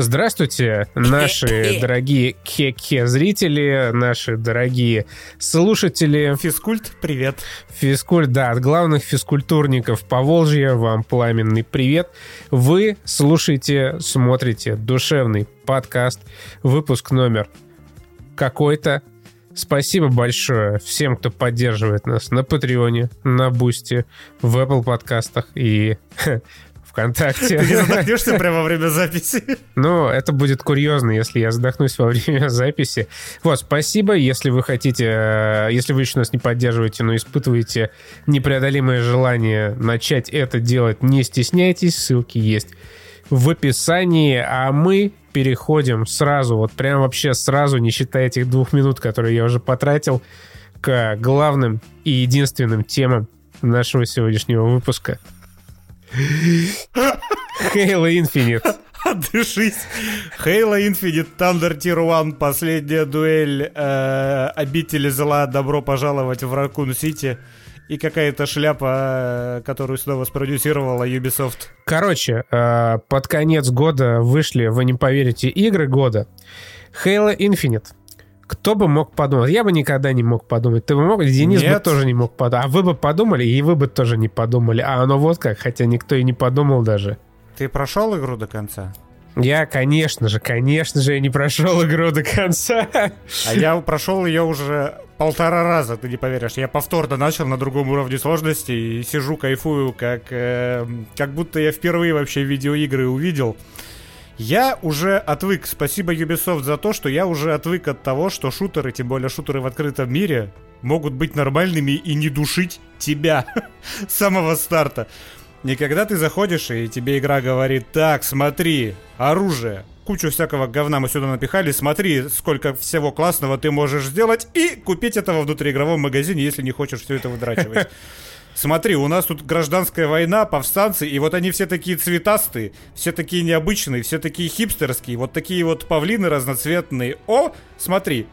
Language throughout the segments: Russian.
Здравствуйте, наши дорогие зрители, наши дорогие слушатели. Физкульт, привет. Физкульт, да, от главных физкультурников Поволжья вам пламенный привет. Вы слушаете, смотрите душевный подкаст, выпуск номер какой-то. Спасибо большое всем, кто поддерживает нас на Патреоне, на Boosty, в Apple подкастах и ВКонтакте. Ты не задохнешься прямо во время записи? Ну, это будет курьезно, если я задохнусь во время записи. Вот, спасибо, если вы хотите, если вы еще нас не поддерживаете, но испытываете непреодолимое желание начать это делать, не стесняйтесь, ссылки есть в описании, а мы переходим сразу, вот прям вообще сразу, не считая этих 2 минут, которые я уже потратил, к главным и единственным темам нашего сегодняшнего выпуска. Halo Infinite. Отдышись. Halo Infinite, Thunder Tier One, Последняя дуэль, Обители зла, добро пожаловать в Раккун-Сити. И какая-то шляпа, которую снова спродюсировала Ubisoft. Короче, под конец года вышли, вы не поверите, игры года. Halo Infinite. Кто бы мог подумать? Я бы никогда не мог подумать. Ты бы мог? Денис Нет. бы тоже не мог подумать. А вы бы подумали, и вы бы тоже не подумали. А оно вот как, хотя никто и не подумал даже. Ты прошел игру до конца? Я, конечно же, я не прошел игру до конца. А я прошел ее уже 1,5 раза, ты не поверишь. Я повторно начал на другом уровне сложности и сижу, кайфую, как будто я впервые вообще видеоигры увидел. Я уже отвык, спасибо Ubisoft за то, что я уже отвык от того, что шутеры, тем более шутеры в открытом мире, могут быть нормальными и не душить тебя с самого старта. И когда ты заходишь, и тебе игра говорит: так, смотри, оружие, кучу всякого говна мы сюда напихали, смотри, сколько всего классного ты можешь сделать, и купить это во внутриигровом магазине, если не хочешь все это выдрачивать. Смотри, у нас тут гражданская война, повстанцы, и вот они все такие цветастые, все такие необычные, все такие хипстерские, вот такие вот павлины разноцветные. О, смотри,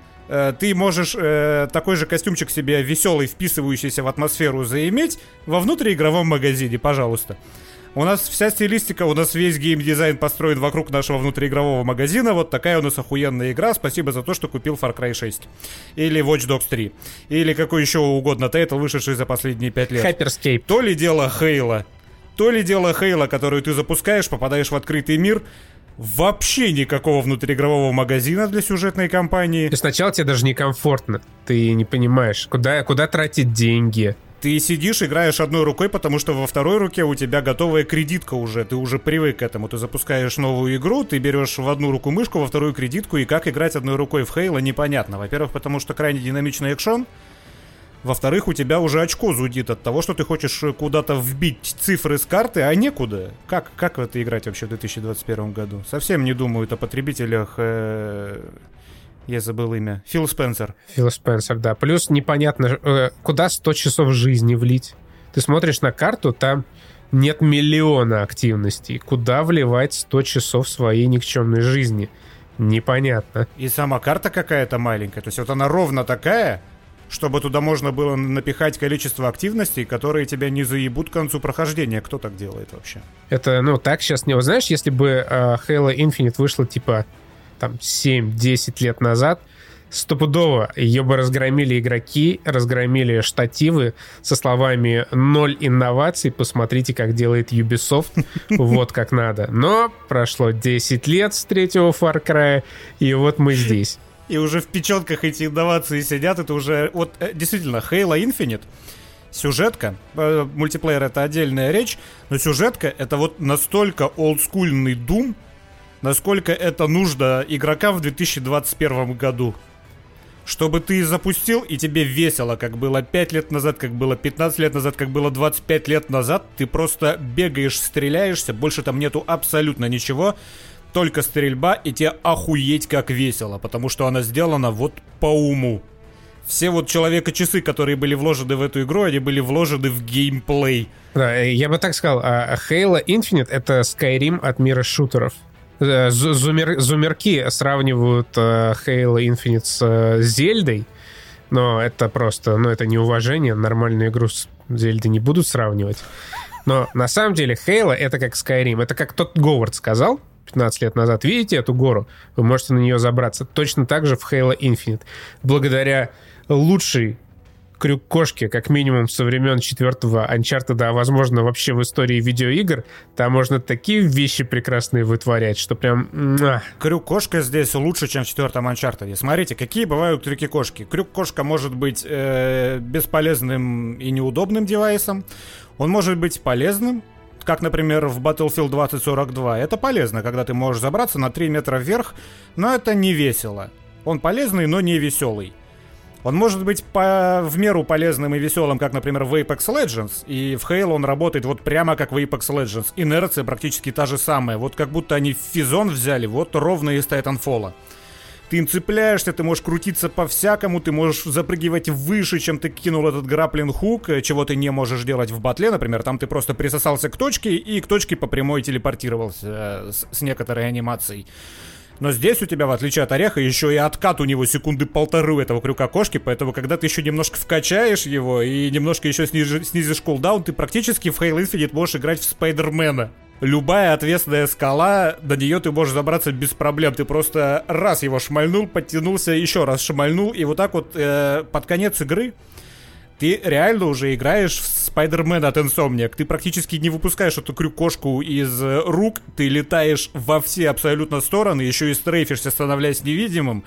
ты можешь такой же костюмчик себе веселый, вписывающийся в атмосферу заиметь во внутриигровом магазине, пожалуйста. У нас вся стилистика, у нас весь геймдизайн построен вокруг нашего внутриигрового магазина. Вот такая у нас охуенная игра. Спасибо за то, что купил Far Cry 6. Или Watch Dogs 3. Или какой еще угодно тайтл, вышедший за последние 5 лет. Хайперскейп. То ли дело Хейла. То ли дело Хейла, которую ты запускаешь, попадаешь в открытый мир. Вообще никакого внутриигрового магазина для сюжетной кампании. И сначала тебе даже некомфортно. Ты не понимаешь, куда тратить деньги. Ты сидишь, играешь одной рукой, потому что во второй руке у тебя готовая кредитка уже. Ты уже привык к этому. Ты запускаешь новую игру, ты берешь в одну руку мышку, во вторую кредитку. И как играть одной рукой в Halo, непонятно. Во-первых, потому что крайне динамичный экшен. Во-вторых, у тебя уже очко зудит от того, что ты хочешь куда-то вбить цифры с карты, а некуда. Как в это играть вообще в 2021 году? Совсем не думают о потребителях... Я забыл имя. Фил Спенсер. Фил Спенсер, да. Плюс непонятно, куда 100 часов жизни влить. Ты смотришь на карту, там нет миллиона активностей. Куда вливать 100 часов своей никчемной жизни? Непонятно. И сама карта какая-то маленькая. То есть вот она ровно такая, чтобы туда можно было напихать количество активностей, которые тебя не заебут к концу прохождения. Кто так делает вообще? Это, ну, так сейчас не... Знаешь, если бы Halo Infinite вышла, типа... там 7-10 лет назад, стопудово ее бы разгромили игроки, разгромили штативы со словами «ноль инноваций, посмотрите, как делает Ubisoft, вот как надо». Но прошло 10 лет с третьего Far Cry, и вот мы здесь. И уже в печенках эти инновации сидят, это уже... Вот, действительно, Halo Infinite... Сюжетка, мультиплеер — это отдельная речь, но сюжетка — это вот настолько олдскульный Doom, насколько это нужно игрокам в 2021 году. Чтобы ты запустил, и тебе весело, как было 5 лет назад, как было 15 лет назад, как было 25 лет назад. Ты просто бегаешь, стреляешься, больше там нету абсолютно ничего. Только стрельба, и тебе охуеть как весело, потому что она сделана вот по уму. Все вот человека-часы, которые были вложены в эту игру, они были вложены в геймплей. Да, я бы так сказал, Halo Infinite — это Skyrim от мира шутеров. Зумерки сравнивают Halo Infinite с Зельдой, но это просто, ну, это неуважение, нормальную игру с Зельдой не будут сравнивать. Но на самом деле Halo — это как Skyrim, это как тот Говард сказал, 15 лет назад. Видите эту гору? Вы можете на нее забраться. Точно так же в Halo Infinite. Благодаря лучшей крюк-кошке, как минимум со времен 4-го Uncharted, а возможно вообще в истории видеоигр, там можно такие вещи прекрасные вытворять, что прям... Крюк-кошка здесь лучше, чем в 4-м Uncharted. Смотрите, какие бывают крюки-кошки. Крюк-кошка может быть бесполезным и неудобным девайсом. Он может быть полезным, как, например, в Battlefield 2042. Это полезно, когда ты можешь забраться на 3 метра вверх, но это не весело. Он полезный, но не веселый. Он может быть в меру полезным и веселым, как, например, в Apex Legends, и в Halo он работает вот прямо как в Apex Legends. Инерция практически та же самая, вот как будто они Физон взяли, вот ровно из Titanfall. Ты им цепляешься, ты можешь крутиться по-всякому, ты можешь запрыгивать выше, чем ты кинул этот граплинг-хук, чего ты не можешь делать в батле, например. Там ты просто присосался к точке и к точке по прямой телепортировался с некоторой анимацией. Но здесь у тебя, в отличие от ореха, еще и откат у него секунды полторы у этого крюка-кошки, поэтому когда ты еще немножко вкачаешь его и немножко еще снизишь кулдаун, ты практически в Halo Infinite можешь играть в Спайдермена. Любая отвесная скала, до нее ты можешь забраться без проблем. Ты просто раз его шмальнул, подтянулся, еще раз шмальнул, и вот так вот под конец игры ты реально уже играешь в Спайдермена от Insomniac. Ты практически не выпускаешь эту крюк-кошку из рук, ты летаешь во все абсолютно стороны, еще и стрейфишься, становляясь невидимым.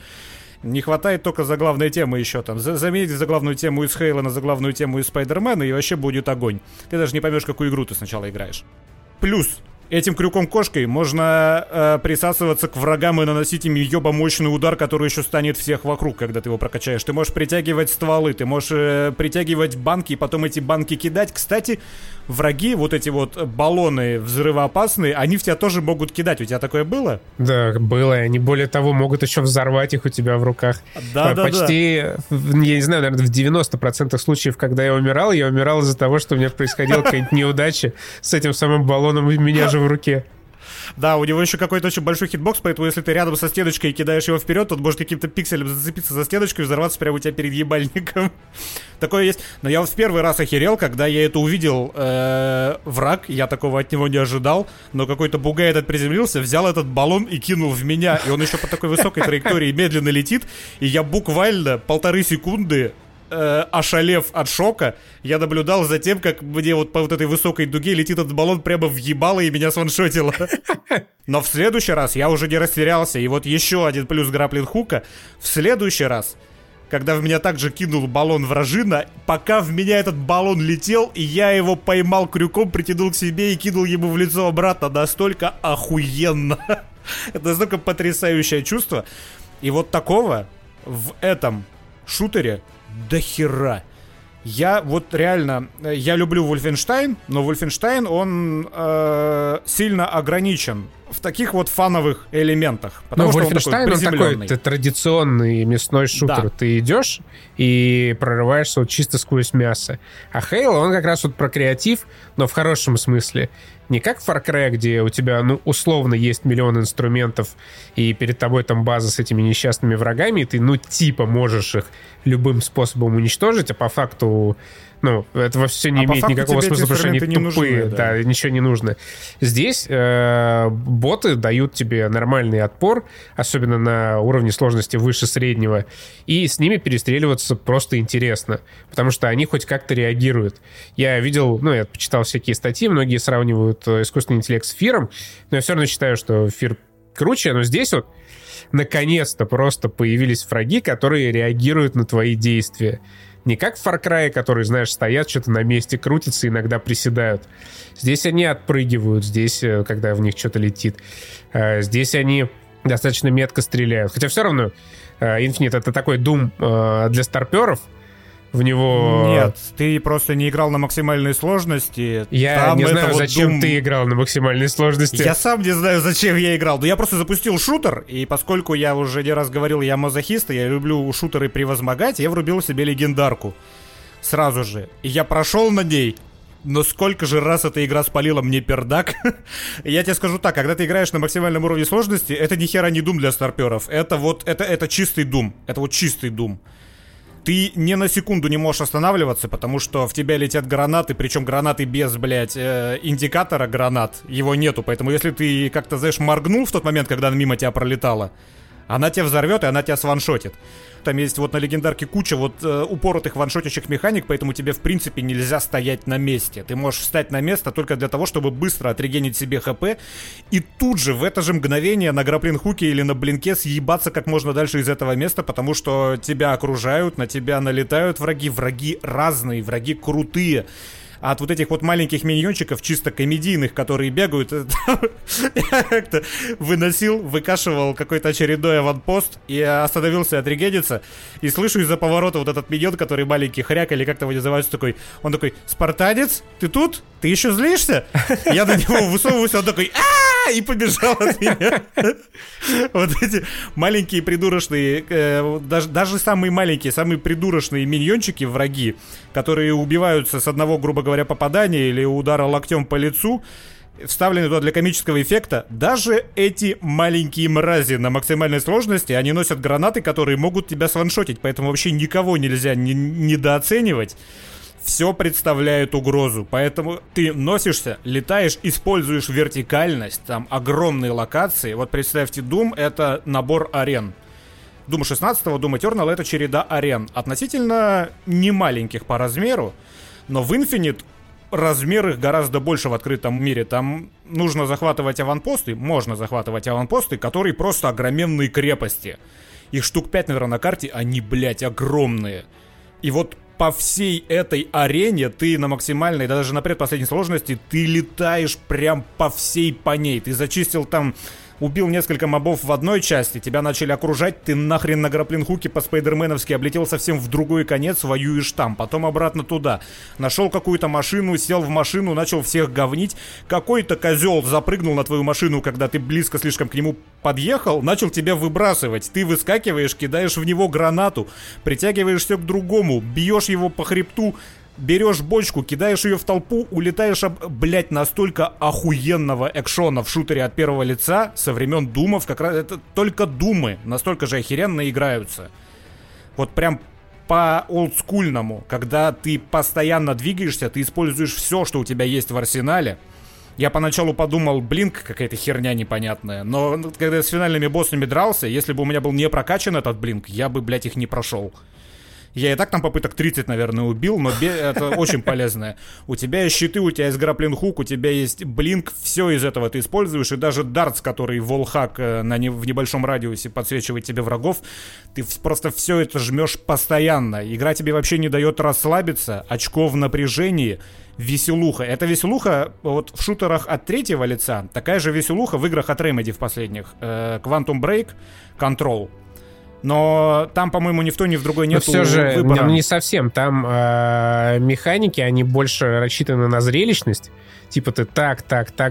Не хватает только заглавной темы еще там. Заменить заглавную тему из Хейла на заглавную тему из Спайдермена, и вообще будет огонь. Ты даже не поймешь, какую игру ты сначала играешь. Плюс, этим крюком-кошкой можно присасываться к врагам и наносить им мощный удар, который еще станет всех вокруг, когда ты его прокачаешь. Ты можешь притягивать стволы, ты можешь притягивать банки и потом эти банки кидать. Кстати, враги, вот эти вот баллоны взрывоопасные, они в тебя тоже могут кидать. У тебя такое было? Да, было. Они, более того, могут еще взорвать их у тебя в руках. Да. Почти, я не знаю, наверное, в 90% случаев, когда я умирал из-за того, что у меня происходила какая-нибудь неудача с этим самым баллоном у меня же в руке. Да, у него еще какой-то очень большой хитбокс, поэтому если ты рядом со стеночкой и кидаешь его вперед, тот может каким-то пикселем зацепиться за стеночку и взорваться прямо у тебя перед ебальником. Такое есть. Но я вот в первый раз охерел, когда я это увидел. Враг, я такого от него не ожидал, но какой-то бугай этот приземлился, взял этот баллон и кинул в меня. И он еще по такой высокой траектории медленно летит. И я буквально 1.5 секунды, ошалев от шока, я наблюдал за тем, как мне вот по вот этой высокой дуге летит этот баллон прямо в ебало и меня сваншотило. Но в следующий раз я уже не растерялся. И вот еще один плюс граплинг-хука. В следующий раз, когда в меня также кинул баллон вражина, пока в меня этот баллон летел, и я его поймал крюком, притянул к себе и кинул ему в лицо обратно. Настолько охуенно. Это настолько потрясающее чувство. И вот такого в этом шутере до хера. Я вот реально, я люблю Wolfenstein, но Wolfenstein, он сильно ограничен в таких вот фановых элементах. Потому что Wolfenstein, он такой традиционный мясной шутер. Да. Ты идешь и прорываешься вот чисто сквозь мясо. А Halo, он как раз вот про креатив, но в хорошем смысле. Не как в Far Cry, где у тебя, ну, условно, есть миллион инструментов, и перед тобой там база с этими несчастными врагами, и ты, ну, типа можешь их любым способом уничтожить, а по факту, ну, этого все не имеет никакого смысла, потому что они тупые, нужны, да, ничего не нужно. Здесь боты дают тебе нормальный отпор, особенно на уровне сложности выше среднего, и с ними перестреливаться просто интересно, потому что они хоть как-то реагируют. Я видел, ну, я почитал всякие статьи, многие сравнивают искусственный интеллект с Фиром, но я все равно считаю, что Фир круче, но здесь вот наконец-то просто появились враги, которые реагируют на твои действия. Не как в Far Cry, которые, знаешь, стоят, что-то на месте крутятся, иногда приседают. Здесь они отпрыгивают, здесь, когда в них что-то летит. Здесь они достаточно метко стреляют. Хотя все равно Infinite — это такой Doom для старперов. В него... Нет, ты просто не играл на максимальной сложности. Я там не знаю, вот зачем ты играл на максимальной сложности. Я сам не знаю, зачем я играл. Но я просто запустил шутер, и поскольку я уже не раз говорил, я мазохист, и я люблю шутеры превозмогать, я врубил себе легендарку сразу же. И я прошел на ней. Но сколько же раз эта игра спалила мне пердак. Я тебе скажу так, когда ты играешь на максимальном уровне сложности, это ни хера не Doom для старперов. Это чистый Doom. Это вот чистый Doom. ты ни на секунду не можешь останавливаться, потому что в тебя летят гранаты, причем гранаты без, блядь, индикатора гранат, его нету, поэтому если ты как-то, знаешь, моргнул в тот момент, когда она мимо тебя пролетала, она тебя взорвет и она тебя сваншотит. Там есть вот на легендарке куча вот упоротых ваншотящих механик, поэтому тебе в принципе нельзя стоять на месте. Ты можешь встать на место только для того, чтобы быстро отрегенить себе хп и тут же в это же мгновение на граплинг-хуке или на блинке съебаться как можно дальше из этого места, потому что тебя окружают, на тебя налетают враги. Враги разные, враги крутые. А от вот этих вот маленьких миньончиков, чисто комедийных, которые бегают, я как-то выносил, выкашивал какой-то очередной аванпост и остановился отрегениться. И слышу из-за поворота вот этот миньон, который маленький хряк или как-то его называется, такой. Он такой: «Спартанец, ты тут? Ты еще злишься?» Я на него высовываюсь, он такой: «А-а-а!» И побежал от меня. Вот эти маленькие придурочные, даже самые маленькие, самые придурочные миньончики, враги, которые убиваются с одного, грубо говоря, попадания или удара локтем по лицу, вставлены туда для комического эффекта. Даже эти маленькие мрази на максимальной сложности, они носят гранаты, которые могут тебя сваншотить, поэтому вообще никого нельзя недооценивать. Все представляет угрозу, поэтому ты носишься, летаешь, используешь вертикальность, там огромные локации. Вот представьте, Doom — это набор арен. Doom 16, Doom Eternal — это череда арен, относительно не маленьких по размеру. Но в Infinite размер их гораздо больше в открытом мире. Там нужно захватывать аванпосты, можно захватывать аванпосты, которые просто огроменные крепости. Их штук 5, наверное, на карте, они, блядь, огромные. И вот по всей этой арене ты на максимальной, даже на предпоследней сложности, ты летаешь прям по всей по ней. Ты зачистил там, убил несколько мобов в одной части, тебя начали окружать, ты нахрен на граплинг-хуке по-спайдерменовски облетел совсем в другой конец, воюешь там, потом обратно туда. Нашел какую-то машину, сел в машину, начал всех говнить. Какой-то козел запрыгнул на твою машину, когда ты близко слишком к нему подъехал, начал тебя выбрасывать. Ты выскакиваешь, кидаешь в него гранату, притягиваешься к другому, бьешь его по хребту, берешь бочку, кидаешь ее в толпу, улетаешь Блять, настолько охуенного экшона в шутере от первого лица со времен Думов, как раз это только Думы настолько же охеренно играются. Вот прям по олдскульному, когда ты постоянно двигаешься, ты используешь все, что у тебя есть в арсенале. Я поначалу подумал, блинк, какая-то херня непонятная. Но когда я с финальными боссами дрался, если бы у меня был не прокачан этот блинк, я бы, блять, их не прошел. Я и так там попыток 30, наверное, убил, но это очень полезное. У тебя есть щиты, у тебя есть граплинг-хук, у тебя есть блинк, все из этого ты используешь. И даже дартс, который волхак в небольшом радиусе подсвечивает тебе врагов, ты просто все это жмешь постоянно. Игра тебе вообще не дает расслабиться, очко в напряжении, веселуха. Это веселуха вот в шутерах от третьего лица, такая же веселуха в играх от Remedy в последних. Quantum Break, Control. Но там, по-моему, ни в то, ни в другое нет выбора. Но все же не совсем. Там механики, они больше рассчитаны на зрелищность. Типа ты так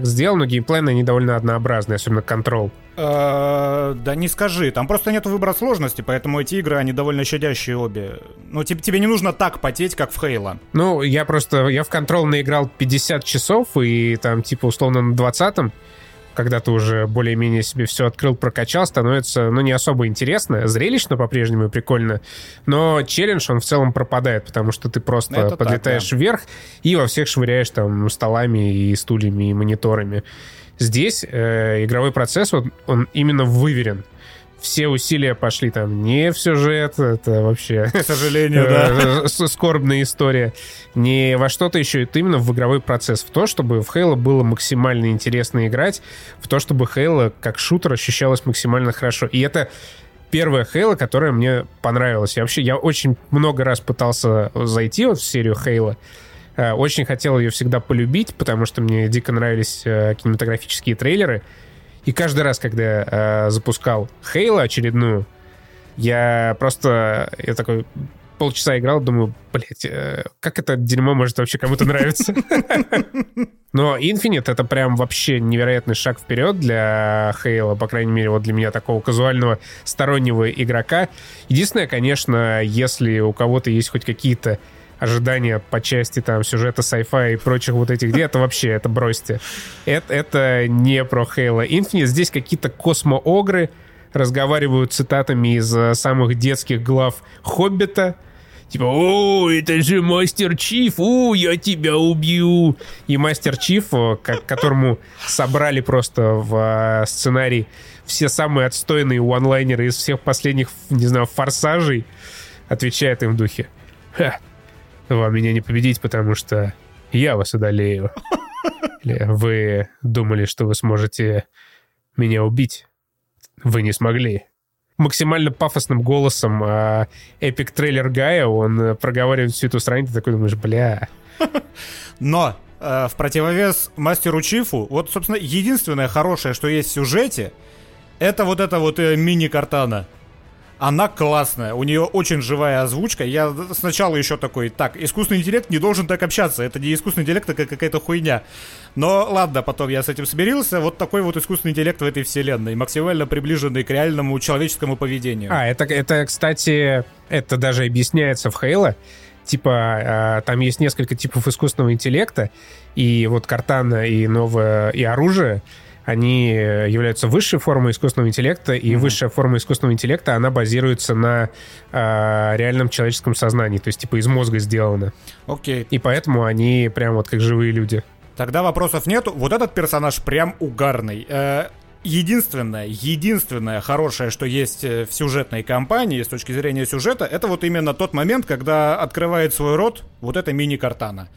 сделал, но геймплейно они довольно однообразные, особенно Control. Да не скажи, там просто нет выбора сложности, поэтому эти игры, они довольно щадящие обе. Ну, тебе не нужно так потеть, как в Halo. Ну, я в Control наиграл 50 часов, и там, типа, условно, на 20-м, когда ты уже более-менее себе все открыл, прокачал, становится, не особо интересно, зрелищно по-прежнему и прикольно, но челлендж, он в целом пропадает, потому что ты просто подлетаешь вверх и во всех швыряешь там столами и стульями и мониторами. Здесь игровой процесс, он именно выверен. Все усилия пошли там не в сюжет, это вообще, к сожалению, да, скорбная история, не во что-то еще, это именно в игровой процесс, в то, чтобы в Halo было максимально интересно играть, в то, чтобы Halo как шутер ощущалось максимально хорошо. И это первая Halo, которая мне понравилась. Я очень много раз пытался зайти вот в серию Halo, очень хотел ее всегда полюбить, потому что мне дико нравились кинематографические трейлеры. И каждый раз, когда я запускал Halo очередную, я такой полчаса играл, думаю, блять, как это дерьмо может вообще кому-то нравиться? Но Infinite — это прям вообще невероятный шаг вперед для Halo, по крайней мере, вот для меня, такого казуального стороннего игрока. Единственное, конечно, если у кого-то есть хоть какие-то ожидания по части там сюжета, sci-fi и прочих вот этих, где это вообще, это бросьте. Это не про Halo Infinite. Здесь какие-то космоогры разговаривают цитатами из самых детских глав Хоббита. типа, о, это же Мастер Чиф, о, я тебя убью. И Мастер Чиф, которому собрали просто в сценарий все самые отстойные уанлайнеры из всех последних, не знаю, форсажей, отвечает им в духе: «Ха, вам меня не победить, потому что я вас одолею. Вы думали, что вы сможете меня убить. Вы не смогли». Максимально пафосным голосом эпик-трейлер Гая, он проговаривает всю эту страницу, такой думаешь, бля. Но в противовес Мастеру Чифу, вот, собственно, единственное хорошее, что есть в сюжете, это вот эта вот мини-картана. Она классная, у нее очень живая озвучка. Я сначала еще такой: так, искусственный интеллект не должен так общаться, это не искусственный интеллект, а какая-то хуйня. Но ладно, потом я с этим смирился. Вот такой вот искусственный интеллект в этой вселенной, максимально приближенный к реальному человеческому поведению. А, это кстати, это даже объясняется в Halo. Типа, там есть несколько типов искусственного интеллекта, и вот Картана и новое, и оружие, они являются высшей формой искусственного интеллекта, и высшая форма искусственного интеллекта, она базируется на реальном человеческом сознании, то есть типа из мозга сделано. Окей. И поэтому они прям вот как живые люди. Тогда вопросов нету. Вот этот персонаж прям угарный. Единственное хорошее, что есть в сюжетной кампании с точки зрения сюжета, это вот именно тот момент, когда открывает свой рот вот эта мини-картана.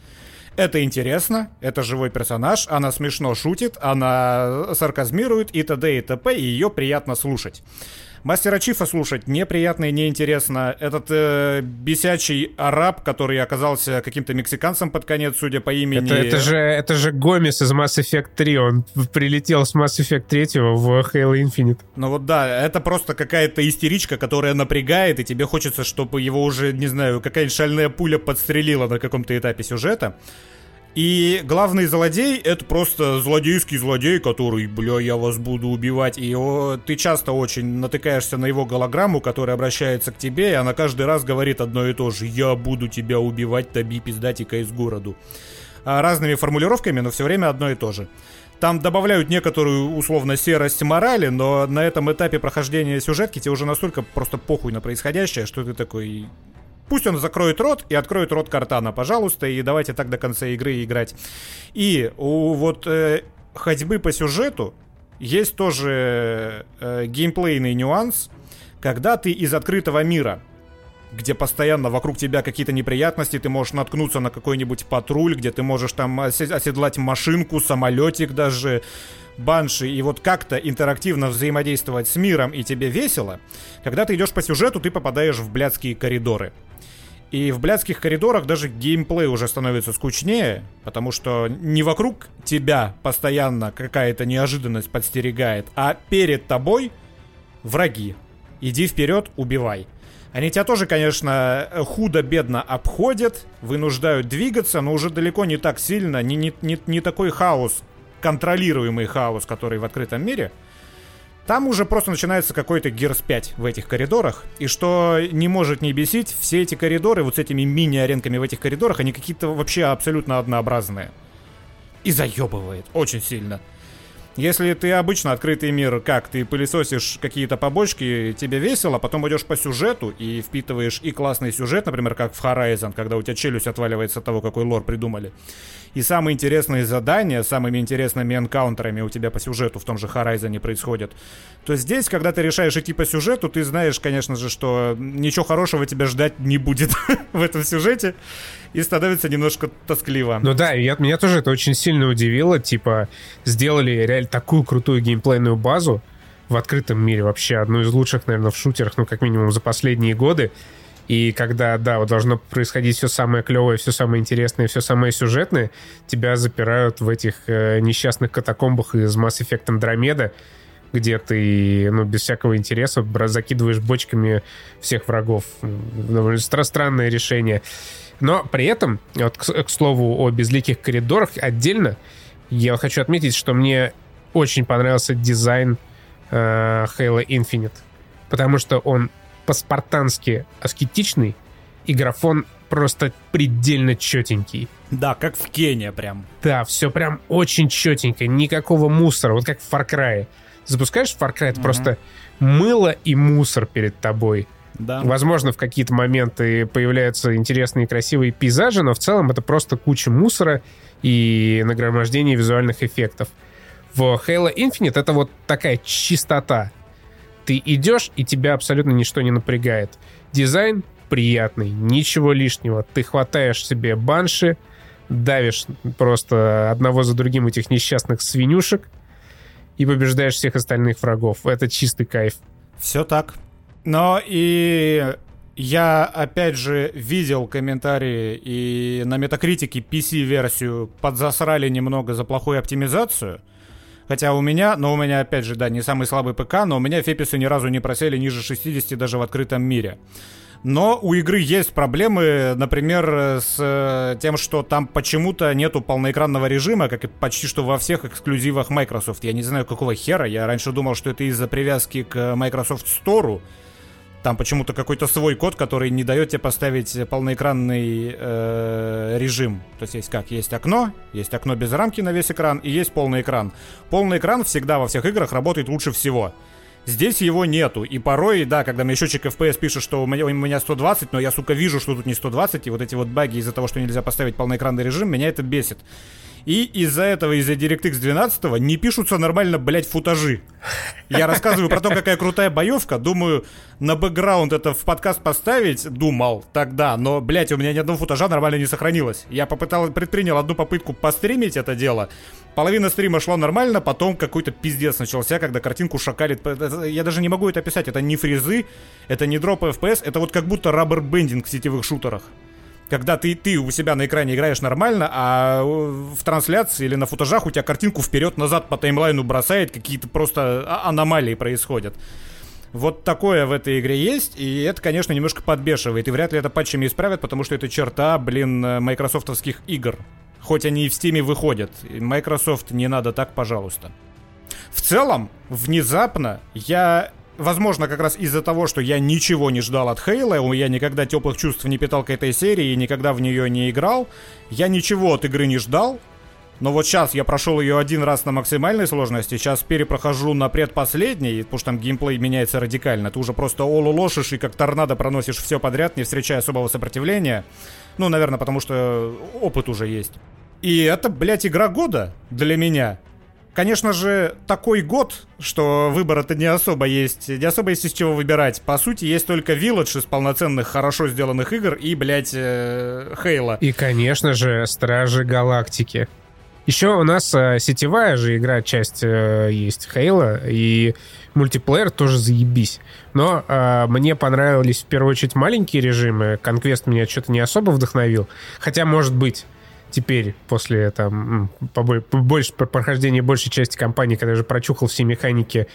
Это интересно, это живой персонаж, она смешно шутит, она сарказмирует и т.д. и т.п., и ее приятно слушать. Мастера Чифа слушать неприятно и неинтересно. Этот бесячий араб, который оказался каким-то мексиканцем под конец, судя по имени... Это же Гомес из Mass Effect 3. Он прилетел с Mass Effect 3 в Halo Infinite. Ну вот да, это просто какая-то истеричка, которая напрягает, и тебе хочется, чтобы его уже, не знаю, какая-нибудь шальная пуля подстрелила на каком-то этапе сюжета. И главный злодей — это просто злодейский злодей, который, бля, я вас буду убивать. И ты часто очень натыкаешься на его голограмму, которая обращается к тебе, и она каждый раз говорит одно и то же: я буду тебя убивать, тоби пиздатика из городу. Разными формулировками, но все время одно и то же. Там добавляют некоторую, условно, серость морали, но на этом этапе прохождения сюжетки тебе уже настолько просто похуй на происходящее, что ты такой... Пусть он закроет рот и откроет рот Картана, пожалуйста, и давайте так до конца игры играть. И у вот ходьбы по сюжету есть тоже геймплейный нюанс, когда ты из открытого мира, где постоянно вокруг тебя какие-то неприятности, ты можешь наткнуться на какой-нибудь патруль, где ты можешь там оседлать машинку, самолетик даже... банши, и вот как-то интерактивно взаимодействовать с миром, и тебе весело. Когда ты идешь по сюжету, ты попадаешь в блядские коридоры. И в блядских коридорах даже геймплей уже становится скучнее, потому что не вокруг тебя постоянно какая-то неожиданность подстерегает, а перед тобой враги. Иди вперед, убивай. Они тебя тоже, конечно, худо-бедно обходят, вынуждают двигаться, но уже далеко не так сильно, не такой хаос, контролируемый хаос, который в открытом мире. Там уже просто начинается какой-то Gears 5 в этих коридорах. И что не может не бесить, все эти коридоры, вот с этими мини-аренками в этих коридорах, они какие-то вообще абсолютно однообразные. И заебывает очень сильно. Если ты обычно открытый мир, как ты пылесосишь какие-то побочки, тебе весело, потом идешь по сюжету и впитываешь и классный сюжет, например, как в Horizon, когда у тебя челюсть отваливается от того, какой лор придумали. И самые интересные задания, самыми интересными энкаунтерами у тебя по сюжету в том же Horizon происходят. То здесь, когда ты решаешь идти по сюжету, ты знаешь, конечно же, что ничего хорошего тебя ждать не будет в этом сюжете, и становится немножко тоскливо. Ну да, меня тоже это очень сильно удивило, типа, сделали реально такую крутую геймплейную базу в открытом мире, вообще одну из лучших, наверное, в шутерах, ну, как минимум, за последние годы. И когда, да, вот должно происходить все самое клевое, все самое интересное, все самое сюжетное, тебя запирают в этих несчастных катакомбах из Mass Effect Andromeda, где ты, ну, без всякого интереса закидываешь бочками всех врагов. Довольно странное решение. Но при этом, вот, к слову, о безликих коридорах отдельно, я хочу отметить, что мне очень понравился дизайн Halo Infinite, потому что он по-спартански аскетичный, и графон просто предельно четенький. Да, как в Кене прям. Да, все прям очень четенько, никакого мусора, вот как в Far Cry. Запускаешь Far Cry, это просто мыло и мусор перед тобой. Да. Возможно, в какие-то моменты появляются интересные и красивые пейзажи, но в целом это просто куча мусора и нагромождение визуальных эффектов. В Halo Infinite это вот такая чистота. Ты идешь, и тебя абсолютно ничто не напрягает. Дизайн приятный, ничего лишнего. Ты хватаешь себе банши, давишь просто одного за другим этих несчастных свинюшек и побеждаешь всех остальных врагов. Это чистый кайф. Все так. Но и я, опять же, видел комментарии, и на Метакритике PC-версию подзасрали немного за плохую оптимизацию. Хотя у меня, опять же, да, не самый слабый ПК, но у меня феписы ни разу не просели ниже 60 даже в открытом мире. Но у игры есть проблемы, например, с тем, что там почему-то нету полноэкранного режима, как и почти что во всех эксклюзивах Microsoft. Я не знаю, какого хера, я раньше думал, что это из-за привязки к Microsoft Store. Там почему-то какой-то свой код, который не дает тебе поставить полноэкранный режим. То есть есть окно без рамки на весь экран и есть полный экран. Полный экран всегда во всех играх работает лучше всего. Здесь его нету. И порой, да, когда мне счетчик FPS пишет, что у меня 120, но я, сука, вижу, что тут не 120, и вот эти вот баги из-за того, что нельзя поставить полноэкранный режим, меня это бесит. И из-за этого, из-за DirectX 12 не пишутся нормально, блять, футажи. Я рассказываю про то, какая крутая боевка. Думаю, на бэкграунд это в подкаст поставить, думал тогда. Но, блять, у меня ни одного футажа нормально не сохранилось. Я предпринял одну попытку постримить это дело. Половина стрима шло нормально, потом какой-то пиздец начался, когда картинку шакалит. Я даже не могу это описать. Это не фризы, это не дроп FPS, это вот как будто раббербендинг в сетевых шутерах. Когда ты у себя на экране играешь нормально, а в трансляции или на футажах у тебя картинку вперед-назад по таймлайну бросает, какие-то просто аномалии происходят. Вот такое в этой игре есть, и это, конечно, немножко подбешивает, и вряд ли это патчами исправят, потому что это черта, блин, майкрософтовских игр. Хоть они и в Steam выходят. Microsoft, не надо так, пожалуйста. В целом, внезапно я... Возможно, как раз из-за того, что я ничего не ждал от Halo, я никогда теплых чувств не питал к этой серии и никогда в нее не играл, я ничего от игры не ждал, но вот сейчас я прошел ее один раз на максимальной сложности, сейчас перепрохожу на предпоследней, потому что там геймплей меняется радикально, ты уже просто ололошишь и как торнадо проносишь все подряд, не встречая особого сопротивления, ну, наверное, потому что опыт уже есть. И это, блядь, игра года для меня. Конечно же, такой год, что выбора-то не особо есть из чего выбирать. По сути, есть только Village из полноценных, хорошо сделанных игр и, блядь, Halo. И, конечно же, Стражи Галактики. Еще у нас сетевая же игра, часть есть Halo, и мультиплеер тоже заебись. Но мне понравились в первую очередь маленькие режимы, Conquest меня что-то не особо вдохновил, хотя, может быть... Теперь, после там, прохождения большей части кампании, когда я уже прочухал все механики,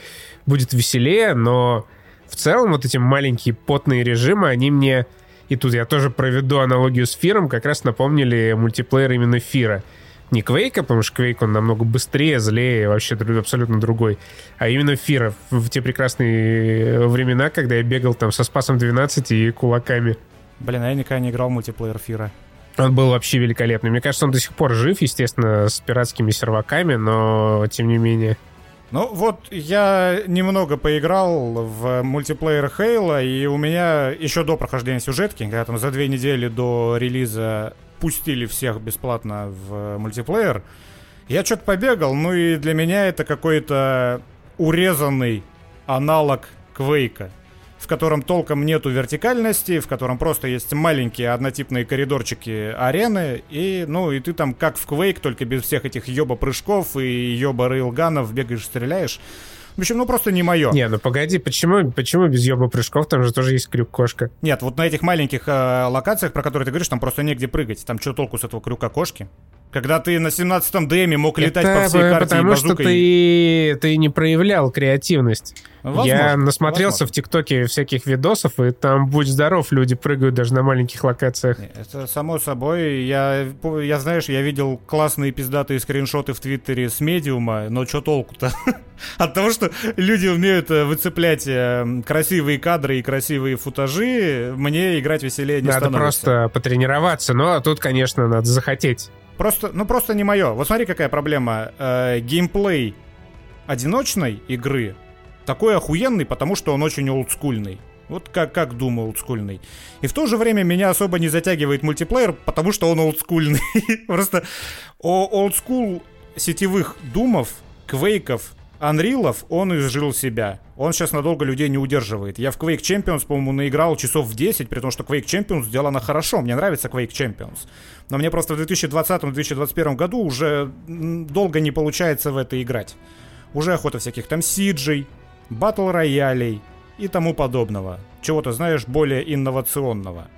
будет веселее, но в целом вот эти маленькие потные режимы, они мне, и тут я тоже проведу аналогию с Фиром, как раз напомнили мультиплеер именно Фира. Не Квейка, потому что Квейк, он намного быстрее, злее, вообще абсолютно другой, а именно Фира в те прекрасные времена, когда я бегал там со Спасом 12 и кулаками. Блин, а я никогда не играл в мультиплеер Фира. Он был вообще великолепный. Мне кажется, он до сих пор жив, естественно, с пиратскими серваками, но тем не менее. Ну вот, я немного поиграл в мультиплеер Halo, и у меня еще до прохождения сюжетки, когда там за 2 недели до релиза пустили всех бесплатно в мультиплеер, я что-то побегал, ну и для меня это какой-то урезанный аналог Квейка, в котором толком нету вертикальности, в котором просто есть маленькие однотипные коридорчики арены, и, ну, и ты там как в Quake, только без всех этих ёба-прыжков и ёба-рейлганов бегаешь, стреляешь. В общем, ну просто не мое. Не, ну погоди, почему без ёба-прыжков? Там же тоже есть крюк-кошка. Нет, вот на этих маленьких локациях, про которые ты говоришь, там просто негде прыгать. Там что толку с этого крюка-кошки? Когда ты на 17-м ДМе мог летать по всей карте и базукой. Потому что ты не проявлял креативность. Возможно, я насмотрелся в ТикТоке всяких видосов, и там, будь здоров, люди прыгают даже на маленьких локациях. Это само собой. Я знаешь, я видел классные пиздатые скриншоты в Твиттере с медиума, но что толку-то? От того, что люди умеют выцеплять красивые кадры и красивые футажи, мне играть веселее не становится. Надо просто потренироваться, но тут, конечно, надо захотеть. Просто не мое. Вот смотри, какая проблема. Геймплей одиночной игры такой охуенный, потому что он очень олдскульный. Вот как Doom олдскульный. И в то же время меня особо не затягивает мультиплеер, потому что он олдскульный. Просто олдскул сетевых думов, квейков, анрилов он изжил себя. Он сейчас надолго людей не удерживает. Я в Quake Champions, по-моему, наиграл часов в 10, при том, что Quake Champions сделано хорошо. Мне нравится Quake Champions. Но мне просто в 2020-2021 году уже долго не получается в это играть. Уже охота всяких там сиджей, батл роялей и тому подобного. Чего-то, знаешь, более инновационного.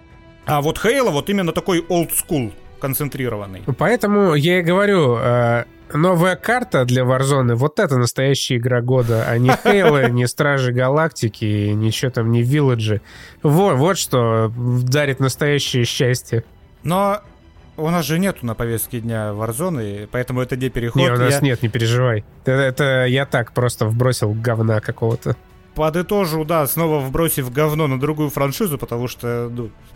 А вот Halo вот именно такой олдскул концентрированный. Поэтому я и говорю... Новая карта для Warzone, вот это настоящая игра года, а не Halo, не Стражи Галактики, ничего там, не Вилладжи. Вот что дарит настоящее счастье. Но у нас же нету на повестке дня Warzone, поэтому это не переход. Не, у нас нет, не переживай. Это я так просто вбросил говна какого-то. Подытожу, да, снова вбросив говно на другую франшизу, потому что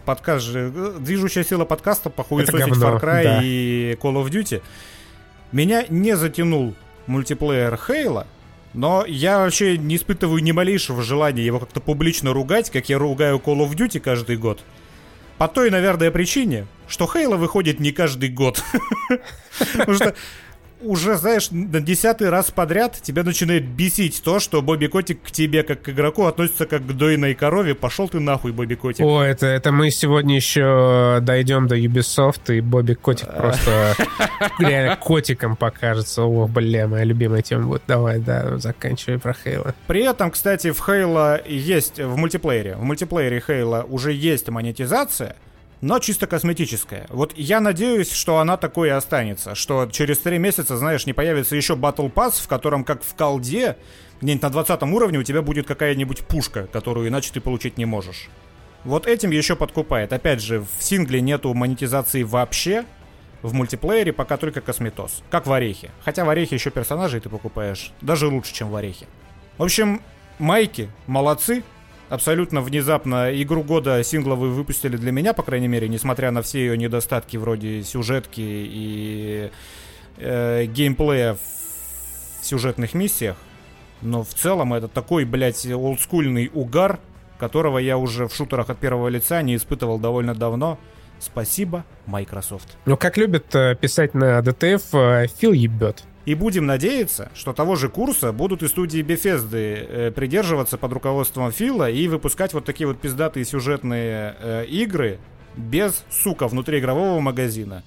подкаст же, движущая сила подкаста похуесосить Far Cry, да, и Call of Duty. Меня не затянул мультиплеер Halo, но я вообще не испытываю ни малейшего желания его как-то публично ругать, как я ругаю Call of Duty каждый год. По той, наверное, причине, что Halo выходит не каждый год. Потому что уже, знаешь, на 10-й раз подряд тебя начинает бесить то, что Бобби Котик к тебе, как к игроку, относится как к дойной корове. Пошел ты нахуй, Бобби Котик. О, это мы сегодня еще дойдем до Ubisoft, и Бобби Котик просто реально котиком покажется. О, бля, моя любимая тема будет. Давай, да, заканчивай про Halo. При этом, кстати, в Halo есть, в мультиплеере Halo уже есть монетизация, но чисто косметическая. Вот я надеюсь, что она такой и останется. Что через 3 месяца, знаешь, не появится еще Battle Pass, в котором, как в колде, где-нибудь на 20 уровне у тебя будет какая-нибудь пушка, которую иначе ты получить не можешь. Вот этим еще подкупает. Опять же, в сингле нету монетизации вообще. В мультиплеере пока только косметос. Как в Орехе. Хотя в Орехе еще персонажей ты покупаешь даже лучше, чем в Орехе. В общем, майки молодцы. Абсолютно внезапно игру года сингловую выпустили для меня, по крайней мере, несмотря на все ее недостатки вроде сюжетки и геймплея в сюжетных миссиях. Но в целом это такой, блядь, олдскульный угар, которого я уже в шутерах от первого лица не испытывал довольно давно. Спасибо, Microsoft. Ну, как любит писать на DTF, Фил ебет. И будем надеяться, что того же курса будут и студии Bethesda придерживаться под руководством Фила и выпускать вот такие вот пиздатые сюжетные игры без, сука, внутриигрового магазина.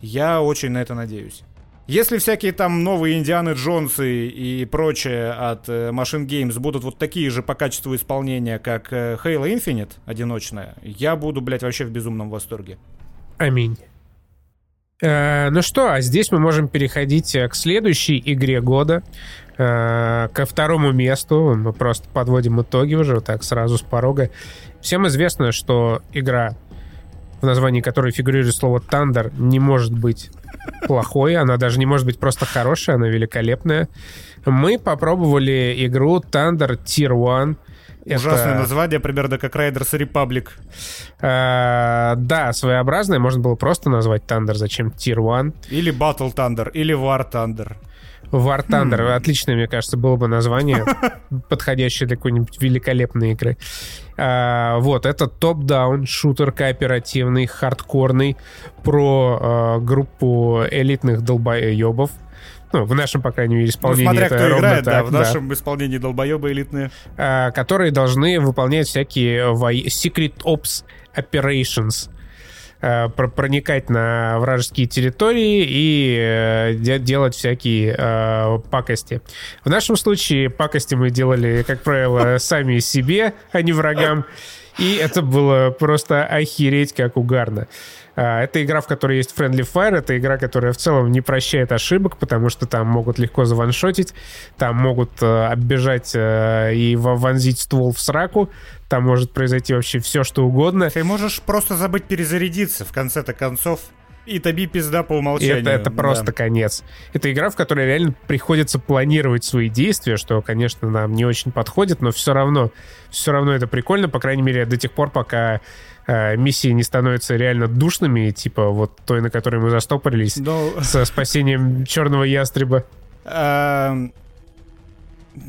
Я очень на это надеюсь. Если всякие там новые Индианы Джонсы и прочее от Machine Games будут вот такие же по качеству исполнения, как Halo Infinite одиночная, я буду, блядь, вообще в безумном восторге. Аминь. Ну что, а здесь мы можем переходить к следующей игре года, ко второму месту. Мы просто подводим итоги уже вот так сразу с порога. Всем известно, что игра, в названии которой фигурирует слово «Thunder», не может быть плохой. Она даже не может быть просто хорошая, она великолепная. Мы попробовали игру Thunder Tier One. Ужасное название, примерно как Raiders Republic. Да, своеобразное. Можно было просто назвать Thunder, зачем Tier 1. Или Battle Thunder, или War Thunder. War Thunder. Отличное, мне кажется, было бы название, подходящее для какой-нибудь великолепной игры. Вот, это топ-даун шутер кооперативный, хардкорный, про группу элитных долбоебов. Ну, в нашем, по крайней мере, исполнении. Ну, смотря кто ровно играет, так, да, в нашем исполнении долбоебы элитные. Которые должны выполнять всякие Secret Ops Operations. Проникать на вражеские территории и делать всякие пакости. В нашем случае пакости мы делали, как правило, сами себе, а не врагам. И это было просто охереть как угарно. Это игра, в которой есть Friendly Fire. Это игра, которая в целом не прощает ошибок, потому что там могут легко заваншотить, там могут оббежать и вонзить ствол в сраку. Там может произойти вообще все, что угодно. Ты можешь просто забыть перезарядиться в конце-то концов. И тоби пизда по умолчанию. Это просто конец. Это игра, в которой реально приходится планировать свои действия, что, конечно, нам не очень подходит, но все равно это прикольно, по крайней мере, до тех пор, пока миссии не становятся реально душными, типа вот той, на которой мы застопорились, со спасением черного ястреба.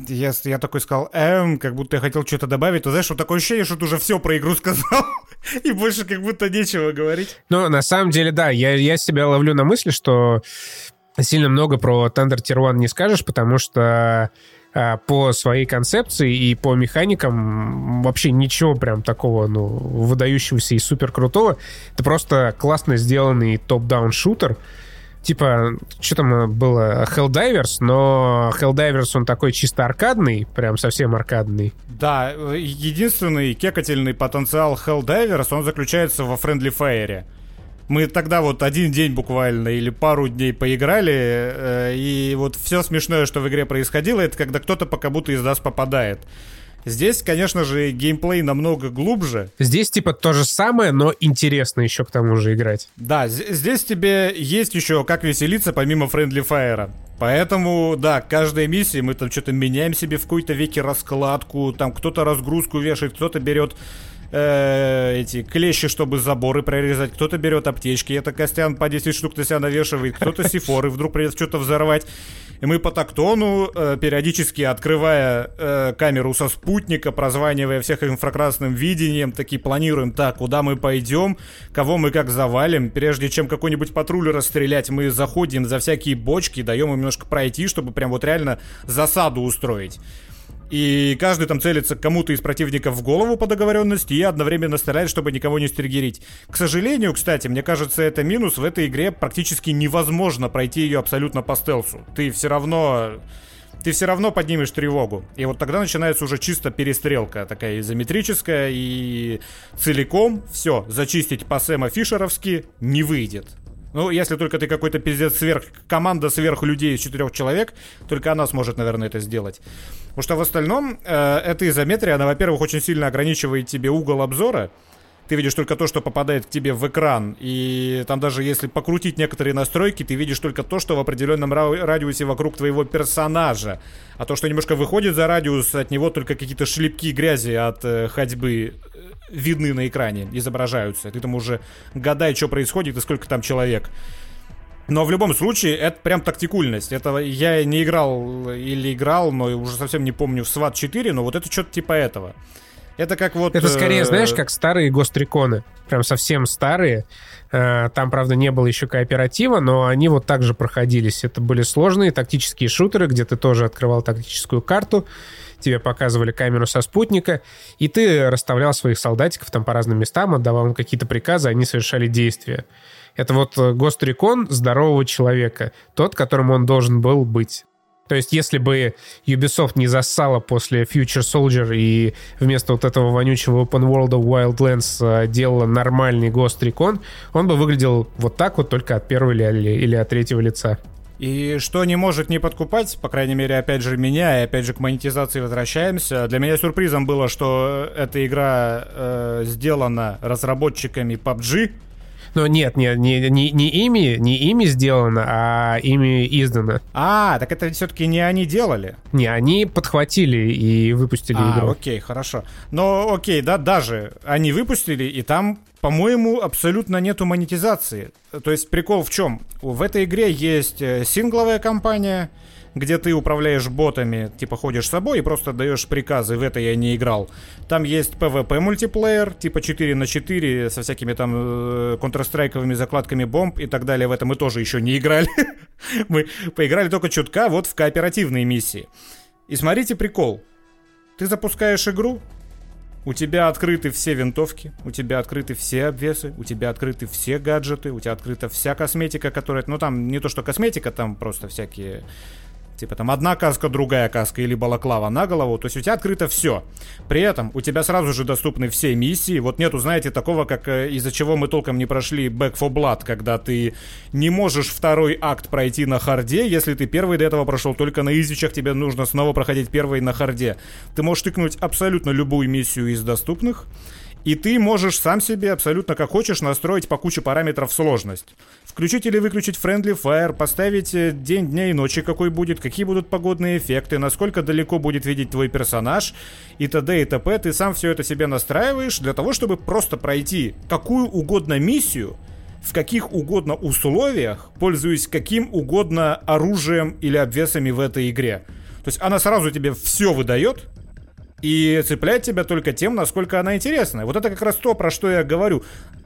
Я такой сказал, как будто я хотел что-то добавить, то, знаешь, вот такое ощущение, что ты уже все про игру сказал, и больше как будто нечего говорить. Ну, на самом деле, да, я себя ловлю на мысли, что сильно много про Thunder Tier One не скажешь, потому что по своей концепции и по механикам вообще ничего прям такого, ну, выдающегося и супер крутого. Это просто классно сделанный топ-даун шутер. Типа, что там было? Helldivers, но Helldivers, он такой чисто аркадный, прям совсем аркадный. Да, единственный кекательный потенциал Helldivers, он заключается во Friendly Fire. Мы тогда вот один день буквально или пару дней поиграли, и вот все смешное, что в игре происходило, это когда кто-то пока будто из нас попадает. Здесь, конечно же, геймплей намного глубже. Здесь типа то же самое, но интересно еще к тому же играть. Да, здесь тебе есть еще как веселиться помимо Friendly Fire. Поэтому, да, каждой миссии мы там что-то меняем себе в какой-то веке раскладку, там кто-то разгрузку вешает, кто-то берет эти клещи, чтобы заборы прорезать, кто-то берет аптечки, это Костян по 10 штук на себя навешивает, кто-то сифоры, вдруг придется что-то взорвать. И мы по тактону, периодически открывая камеру со спутника, прозванивая всех инфракрасным видением, такие планируем, так, куда мы пойдем, кого мы как завалим. Прежде чем какой-нибудь патруль расстрелять, мы заходим за всякие бочки, даем им немножко пройти, чтобы прям вот реально засаду устроить. И каждый там целится кому-то из противников в голову по договоренности и одновременно стреляет, чтобы никого не стригерить. К сожалению, кстати, мне кажется, это минус. В этой игре практически невозможно пройти ее абсолютно по стелсу. Ты все равно поднимешь тревогу. И вот тогда начинается уже чисто перестрелка, такая изометрическая, и целиком все, зачистить по Сэма Фишеровски не выйдет. Ну, если только ты какой-то пиздец команда сверх людей из 4 человек, только она сможет, наверное, это сделать. Потому что в остальном, эта изометрия, она, во-первых, очень сильно ограничивает тебе угол обзора. Ты видишь только то, что попадает к тебе в экран. И там даже если покрутить некоторые настройки, ты видишь только то, что в определенном радиусе вокруг твоего персонажа. А то, что немножко выходит за радиус, от него только какие-то шлепки грязи от ходьбы видны на экране, изображаются. Ты там уже гадай, что происходит и сколько там человек. Но в любом случае, это прям тактикульность. Это я не играл или играл, но уже совсем не помню, в SWAT 4, но вот это что-то типа этого. Это как вот... Это скорее, знаешь, как старые Гостриконы. Прям совсем старые. Там, правда, не было еще кооператива, но они вот так же проходились. Это были сложные тактические шутеры, где ты тоже открывал тактическую карту, тебе показывали камеру со спутника, и ты расставлял своих солдатиков там по разным местам, отдавал им какие-то приказы, они совершали действия. Это вот Гострикон здорового человека, тот, которым он должен был быть. То есть, если бы Ubisoft не зассала после Future Soldier и вместо вот этого вонючего Open World of Wildlands делала нормальный Ghost Recon, он бы выглядел вот так вот, только от первого или от третьего лица. И что не может не подкупать, по крайней мере, опять же, меня, и опять же, к монетизации возвращаемся. Для меня сюрпризом было, что эта игра сделана разработчиками PUBG. Но нет, не ими сделано, а ими издано. А, так это все-таки не они делали? Не, они подхватили и выпустили игру. А, окей, хорошо. Но окей, да, даже они выпустили, и там, по-моему, абсолютно нету монетизации. То есть прикол в чем? В этой игре есть сингловая кампания, где ты управляешь ботами, типа ходишь с собой и просто даешь приказы, в это я не играл. Там есть PvP мультиплеер, типа 4 на 4, со всякими там Counter-Strike'овыми закладками бомб и так далее. В это мы тоже еще не играли. Мы поиграли только чутка вот в кооперативные миссии. И смотрите прикол. Ты запускаешь игру, у тебя открыты все винтовки, у тебя открыты все обвесы, у тебя открыты все гаджеты, у тебя открыта вся косметика, которая... Ну там не то что косметика, там просто всякие... Типа там одна каска, другая каска или балаклава на голову. То есть у тебя открыто все. При этом у тебя сразу же доступны все миссии. Вот нету, знаете, такого, как из-за чего мы толком не прошли Back 4 Blood, когда ты не можешь второй акт пройти на харде, если ты первый до этого прошел только на изичах, тебе нужно снова проходить первый на харде. Ты можешь тыкнуть абсолютно любую миссию из доступных, и ты можешь сам себе абсолютно как хочешь настроить по куче параметров сложность. Включить или выключить Friendly Fire, поставить день, дня и ночи какой будет, какие будут погодные эффекты, насколько далеко будет видеть твой персонаж и т.д. и т.п. Ты сам все это себе настраиваешь для того, чтобы просто пройти какую угодно миссию, в каких угодно условиях, пользуясь каким угодно оружием или обвесами в этой игре. То есть она сразу тебе все выдает и цепляет тебя только тем, насколько она интересная. Вот это как раз то, про что я говорю.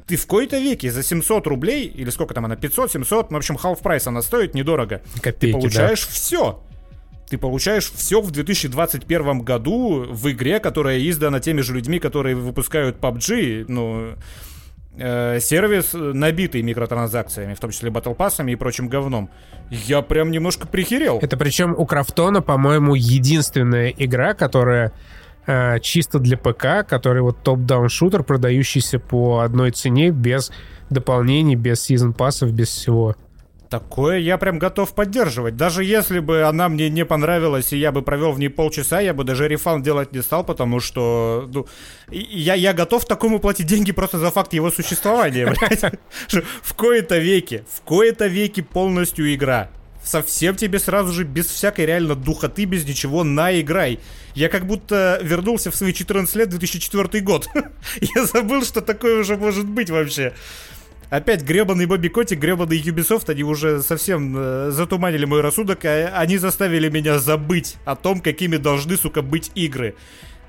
Ты в кои-то веки за 700 рублей, или сколько там она, 500, 700, ну, в общем, half-price она стоит, недорого. Копейки, ты получаешь все. Ты получаешь все в 2021 году в игре, которая издана теми же людьми, которые выпускают PUBG, ну... сервис, набитый микротранзакциями, в том числе батлпассами и прочим говном. Я прям немножко прихерел. Это причем у Крафтона, по-моему, единственная игра, которая чисто для ПК, который вот топ-даун шутер, продающийся по одной цене, без дополнений, без сезон-пассов, без всего. Такое я прям готов поддерживать. Даже если бы она мне не понравилась, и я бы провел в ней полчаса, я бы даже рефанд делать не стал, потому что ну, я готов такому платить деньги просто за факт его существования. В кои-то веки полностью игра. Совсем тебе сразу же без всякой реально духоты, без ничего наиграй. Я как будто вернулся в свои 14 лет, 2004 год. Я забыл, что такое уже может быть вообще. Опять гребаный Бобби Котик, гребаный Ubisoft, они уже совсем затуманили мой рассудок, они заставили меня забыть о том, какими должны, сука, быть игры.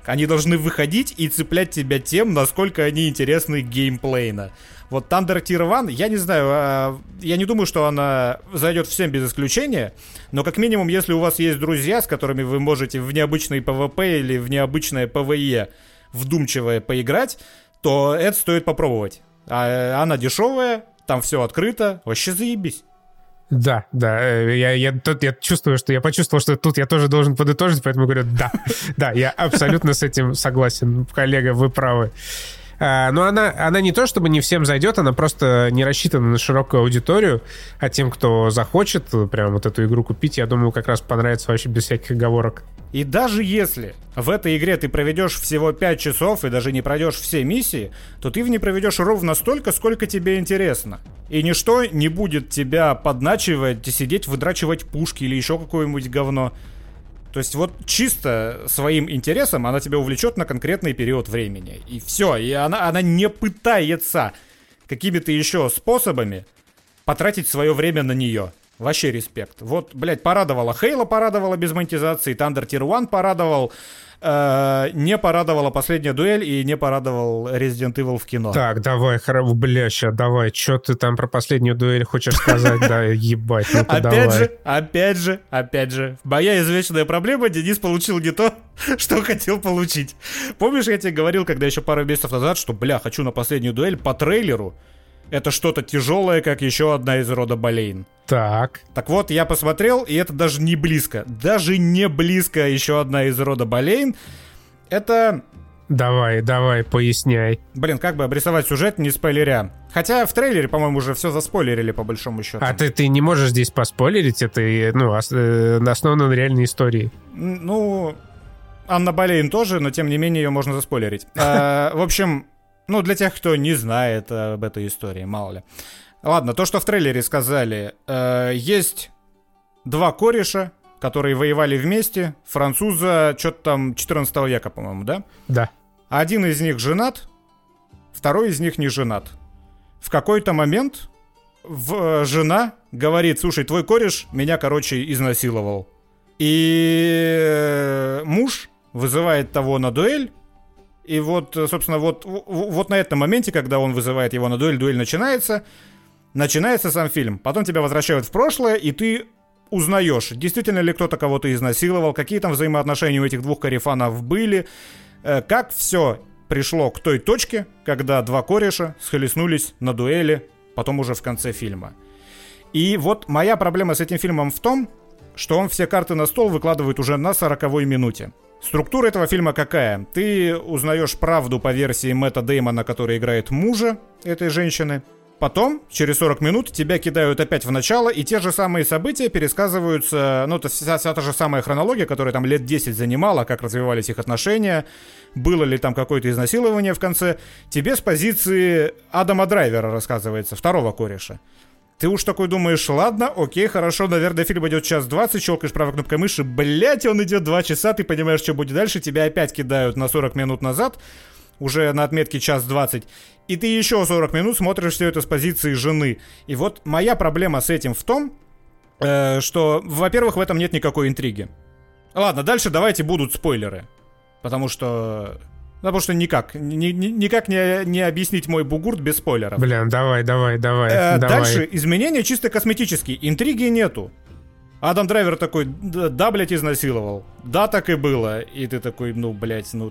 Они должны выходить и цеплять тебя тем, насколько они интересны геймплейно. Вот Thunder Tier One, я не знаю, я не думаю, что она зайдет всем без исключения, но как минимум, если у вас есть друзья, с которыми вы можете в необычный PvP или в необычное PvE вдумчивое поиграть, то это стоит попробовать. А она дешевая, там все открыто, вообще заебись. Да, да, я чувствую, что я почувствовал, что тут я тоже должен подытожить, поэтому говорю, да, да, я абсолютно с этим согласен, коллега, вы правы. Но она не то, чтобы не всем зайдет, она просто не рассчитана на широкую аудиторию, а тем, кто захочет прям вот эту игру купить, я думаю, как раз понравится вообще без всяких оговорок. И даже если в этой игре ты проведешь всего 5 часов и даже не пройдешь все миссии, то ты в ней проведешь ровно столько, сколько тебе интересно. И ничто не будет тебя подначивать, сидеть, выдрачивать пушки или еще какое-нибудь говно. То есть вот чисто своим интересом она тебя увлечет на конкретный период времени. И все, и она не пытается какими-то еще способами потратить свое время на нее. Вообще респект. Вот, блядь, порадовала. Halo порадовала без монетизации, Thunder Tier One порадовал, не порадовала Последняя дуэль и не порадовал Resident Evil в кино. Так, давай, бляща, давай, что ты там про Последнюю дуэль хочешь сказать? Да, ебать, ну-ка давай. Опять же, моя извечная проблема, Денис получил не то, что хотел получить. Помнишь, я тебе говорил, когда еще пару месяцев назад, что, бля, хочу на Последнюю дуэль по трейлеру. Это что-то тяжелое, как еще одна из рода Болейн. Так вот, я посмотрел, и это даже не близко. Даже не близко еще одна из рода Болейн. Это... Давай, поясняй. Блин, как бы обрисовать сюжет, не спойлеря. Хотя в трейлере, по-моему, уже все заспойлерили, по большому счету. А ты не можешь здесь поспойлерить? Это, ну, основано на реальной истории. Ну, Анна Болейн тоже, но тем не менее ее можно заспойлерить. В общем... Ну, для тех, кто не знает об этой истории, мало ли. Ладно, то, что в трейлере сказали. Есть два кореша, которые воевали вместе. Француза, что-то там, 14 века, по-моему, да? Да. Один из них женат, второй из них не женат. В какой-то момент жена говорит, слушай, твой кореш меня, короче, изнасиловал. И муж вызывает того на дуэль. И вот, собственно, вот на этом моменте, когда он вызывает его на дуэль начинается. Начинается сам фильм. Потом тебя возвращают в прошлое, и ты узнаешь, действительно ли кто-то кого-то изнасиловал, какие там взаимоотношения у этих двух корефанов были, как все пришло к той точке, когда два кореша схлестнулись на дуэли, потом уже в конце фильма. И вот моя проблема с этим фильмом в том, что он все карты на стол выкладывает уже на 40-й минуте. Структура этого фильма какая? Ты узнаешь правду по версии Мэтта Дэймона, который играет мужа этой женщины. Потом, через 40 минут, тебя кидают опять в начало, и те же самые события пересказываются... Ну, это вся та же самая хронология, которая там лет 10 занимала, как развивались их отношения, было ли там какое-то изнасилование в конце. Тебе с позиции Адама Драйвера рассказывается, второго кореша. Ты уж такой думаешь, ладно, окей, хорошо, наверное, фильм идет 1:20, щелкаешь правой кнопкой мыши, блять, он идет 2 часа, ты понимаешь, что будет дальше, тебя опять кидают на 40 минут назад, уже на отметке 1:20, и ты еще 40 минут смотришь все это с позиции жены. И вот моя проблема с этим в том, что, во-первых, в этом нет никакой интриги. Ладно, дальше давайте будут спойлеры. Потому что никак не объяснить мой бугурт без спойлеров. Блин, давай. Дальше изменения чисто косметические. Интриги нету. Адам Драйвер такой, да, блядь, изнасиловал. Да, так и было. И ты такой,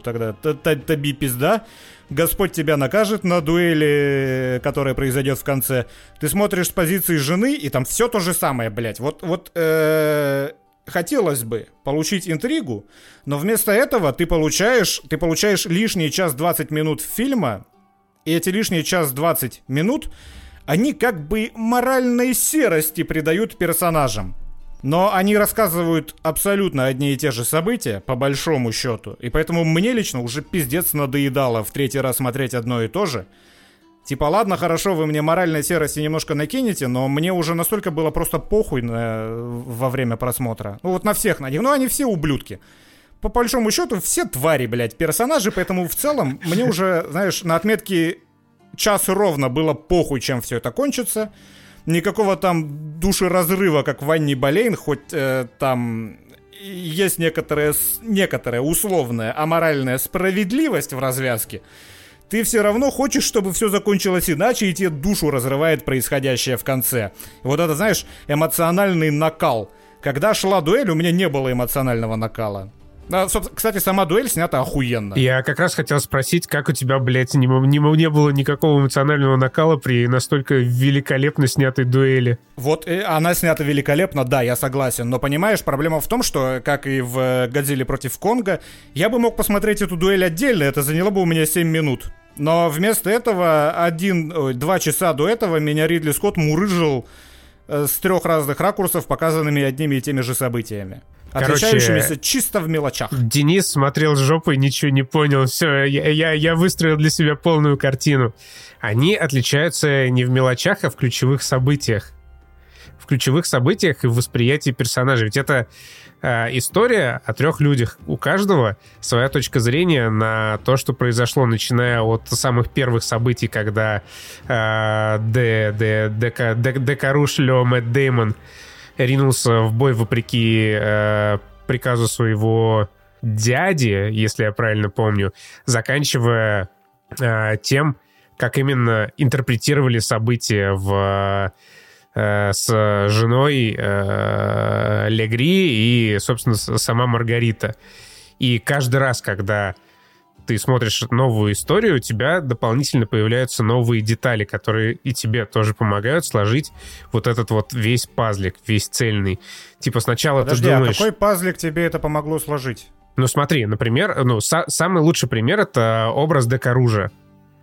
тогда тоби пизда. Господь тебя накажет на дуэли, которая произойдет в конце. Ты смотришь с позиции жены, и там все то же самое, блядь. Хотелось бы получить интригу, но вместо этого ты получаешь лишний час 20 минут фильма, и эти лишние час 20 минут, они как бы моральной серости придают персонажам. Но они рассказывают абсолютно одни и те же события, по большому счету. И поэтому мне лично уже пиздец надоедало в третий раз смотреть одно и то же. Типа, ладно, хорошо, вы мне моральной серости немножко накинете, но мне уже настолько было просто похуй во время просмотра. На всех на них. Они все ублюдки. По большому счету, все твари, блядь, персонажи, поэтому в целом мне уже, знаешь, на отметке час ровно было похуй, чем все это кончится. Никакого там душеразрыва, как в Анне Болейн, хоть там есть некоторая условная аморальная справедливость в развязке. Ты все равно хочешь, чтобы все закончилось иначе, и тебе душу разрывает происходящее в конце. Вот это, знаешь, эмоциональный накал. Когда шла дуэль, у меня не было эмоционального накала. Кстати, сама дуэль снята охуенно. Я как раз хотел спросить, как у тебя, блядь, не было никакого эмоционального накала при настолько великолепно снятой дуэли. Она снята великолепно, да, я согласен. Но понимаешь, проблема в том, что, как и в «Годзилле против Конга», я бы мог посмотреть эту дуэль отдельно, это заняло бы у меня 7 минут. Но вместо этого 2 часа до этого меня Ридли Скотт мурыжил с 3 разных ракурсов, показанными одними и теми же событиями. Отличающимися чисто в мелочах. Денис смотрел с жопой, ничего не понял. Все, я выстроил для себя полную картину. Они отличаются не в мелочах, а в ключевых событиях. В ключевых событиях и в восприятии персонажей. Ведь это история о 3 людях. У каждого своя точка зрения на то, что произошло, начиная от самых первых событий, когда Декарушлё Мэтт Дэймон ринулся в бой вопреки приказу своего дяди, если я правильно помню, заканчивая тем, как именно интерпретировали события с женой Легри и, собственно, сама Маргарита. И каждый раз, когда ты смотришь новую историю, у тебя дополнительно появляются новые детали, которые и тебе тоже помогают сложить вот этот вот весь пазлик, весь цельный. Типа сначала ты думаешь... а какой пазлик тебе это помогло сложить? Смотри, например, самый лучший пример — это образ Декаружа.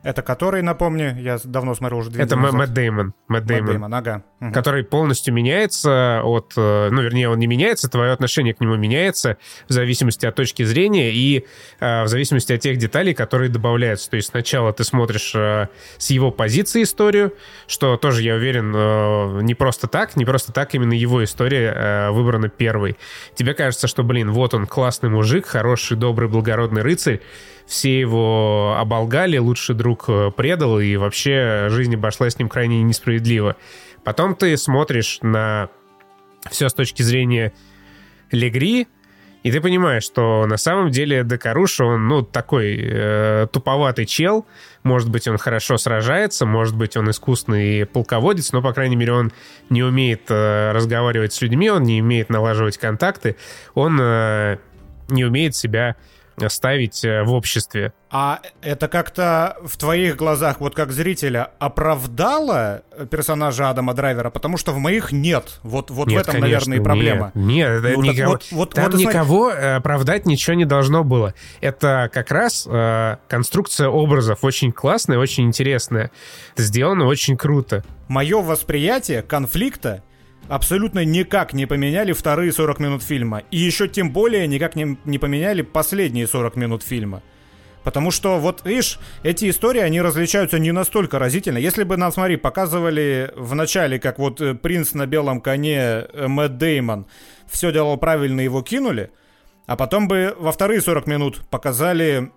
Это который, напомню, я давно смотрел уже 2 минуты назад. Это Мэтт Дэймон, ага. Угу. Который полностью меняется он не меняется, твое отношение к нему меняется в зависимости от точки зрения и в зависимости от тех деталей, которые добавляются. То есть сначала ты смотришь с его позиции историю, что тоже, я уверен, не просто так именно его история выбрана первой. Тебе кажется, что, вот он классный мужик, хороший, добрый, благородный рыцарь, все его оболгали, лучший друг предал, и вообще жизнь обошлась с ним крайне несправедливо. Потом ты смотришь на все с точки зрения Легри, и ты понимаешь, что на самом деле Декаруш, он, такой туповатый чел. Может быть, он хорошо сражается, может быть, он искусный полководец, но, по крайней мере, он не умеет разговаривать с людьми, он не умеет налаживать контакты, он не умеет себя ставить в обществе. А это как-то в твоих глазах, как зрителя, оправдало персонажа Адама Драйвера? Потому что в моих нет. Нет, в этом, конечно, наверное, и проблема. Никого оправдать ничего не должно было. Это как раз конструкция образов очень классная, очень интересная. Это сделано очень круто. Мое восприятие конфликта абсолютно никак не поменяли вторые 40 минут фильма. И еще тем более никак не поменяли последние 40 минут фильма. Потому что, видишь, эти истории, они различаются не настолько разительно. Если бы нам, смотри, показывали в начале, как принц на белом коне Мэтт Дэймон все делал правильно, его кинули, а потом бы во вторые 40 минут показали,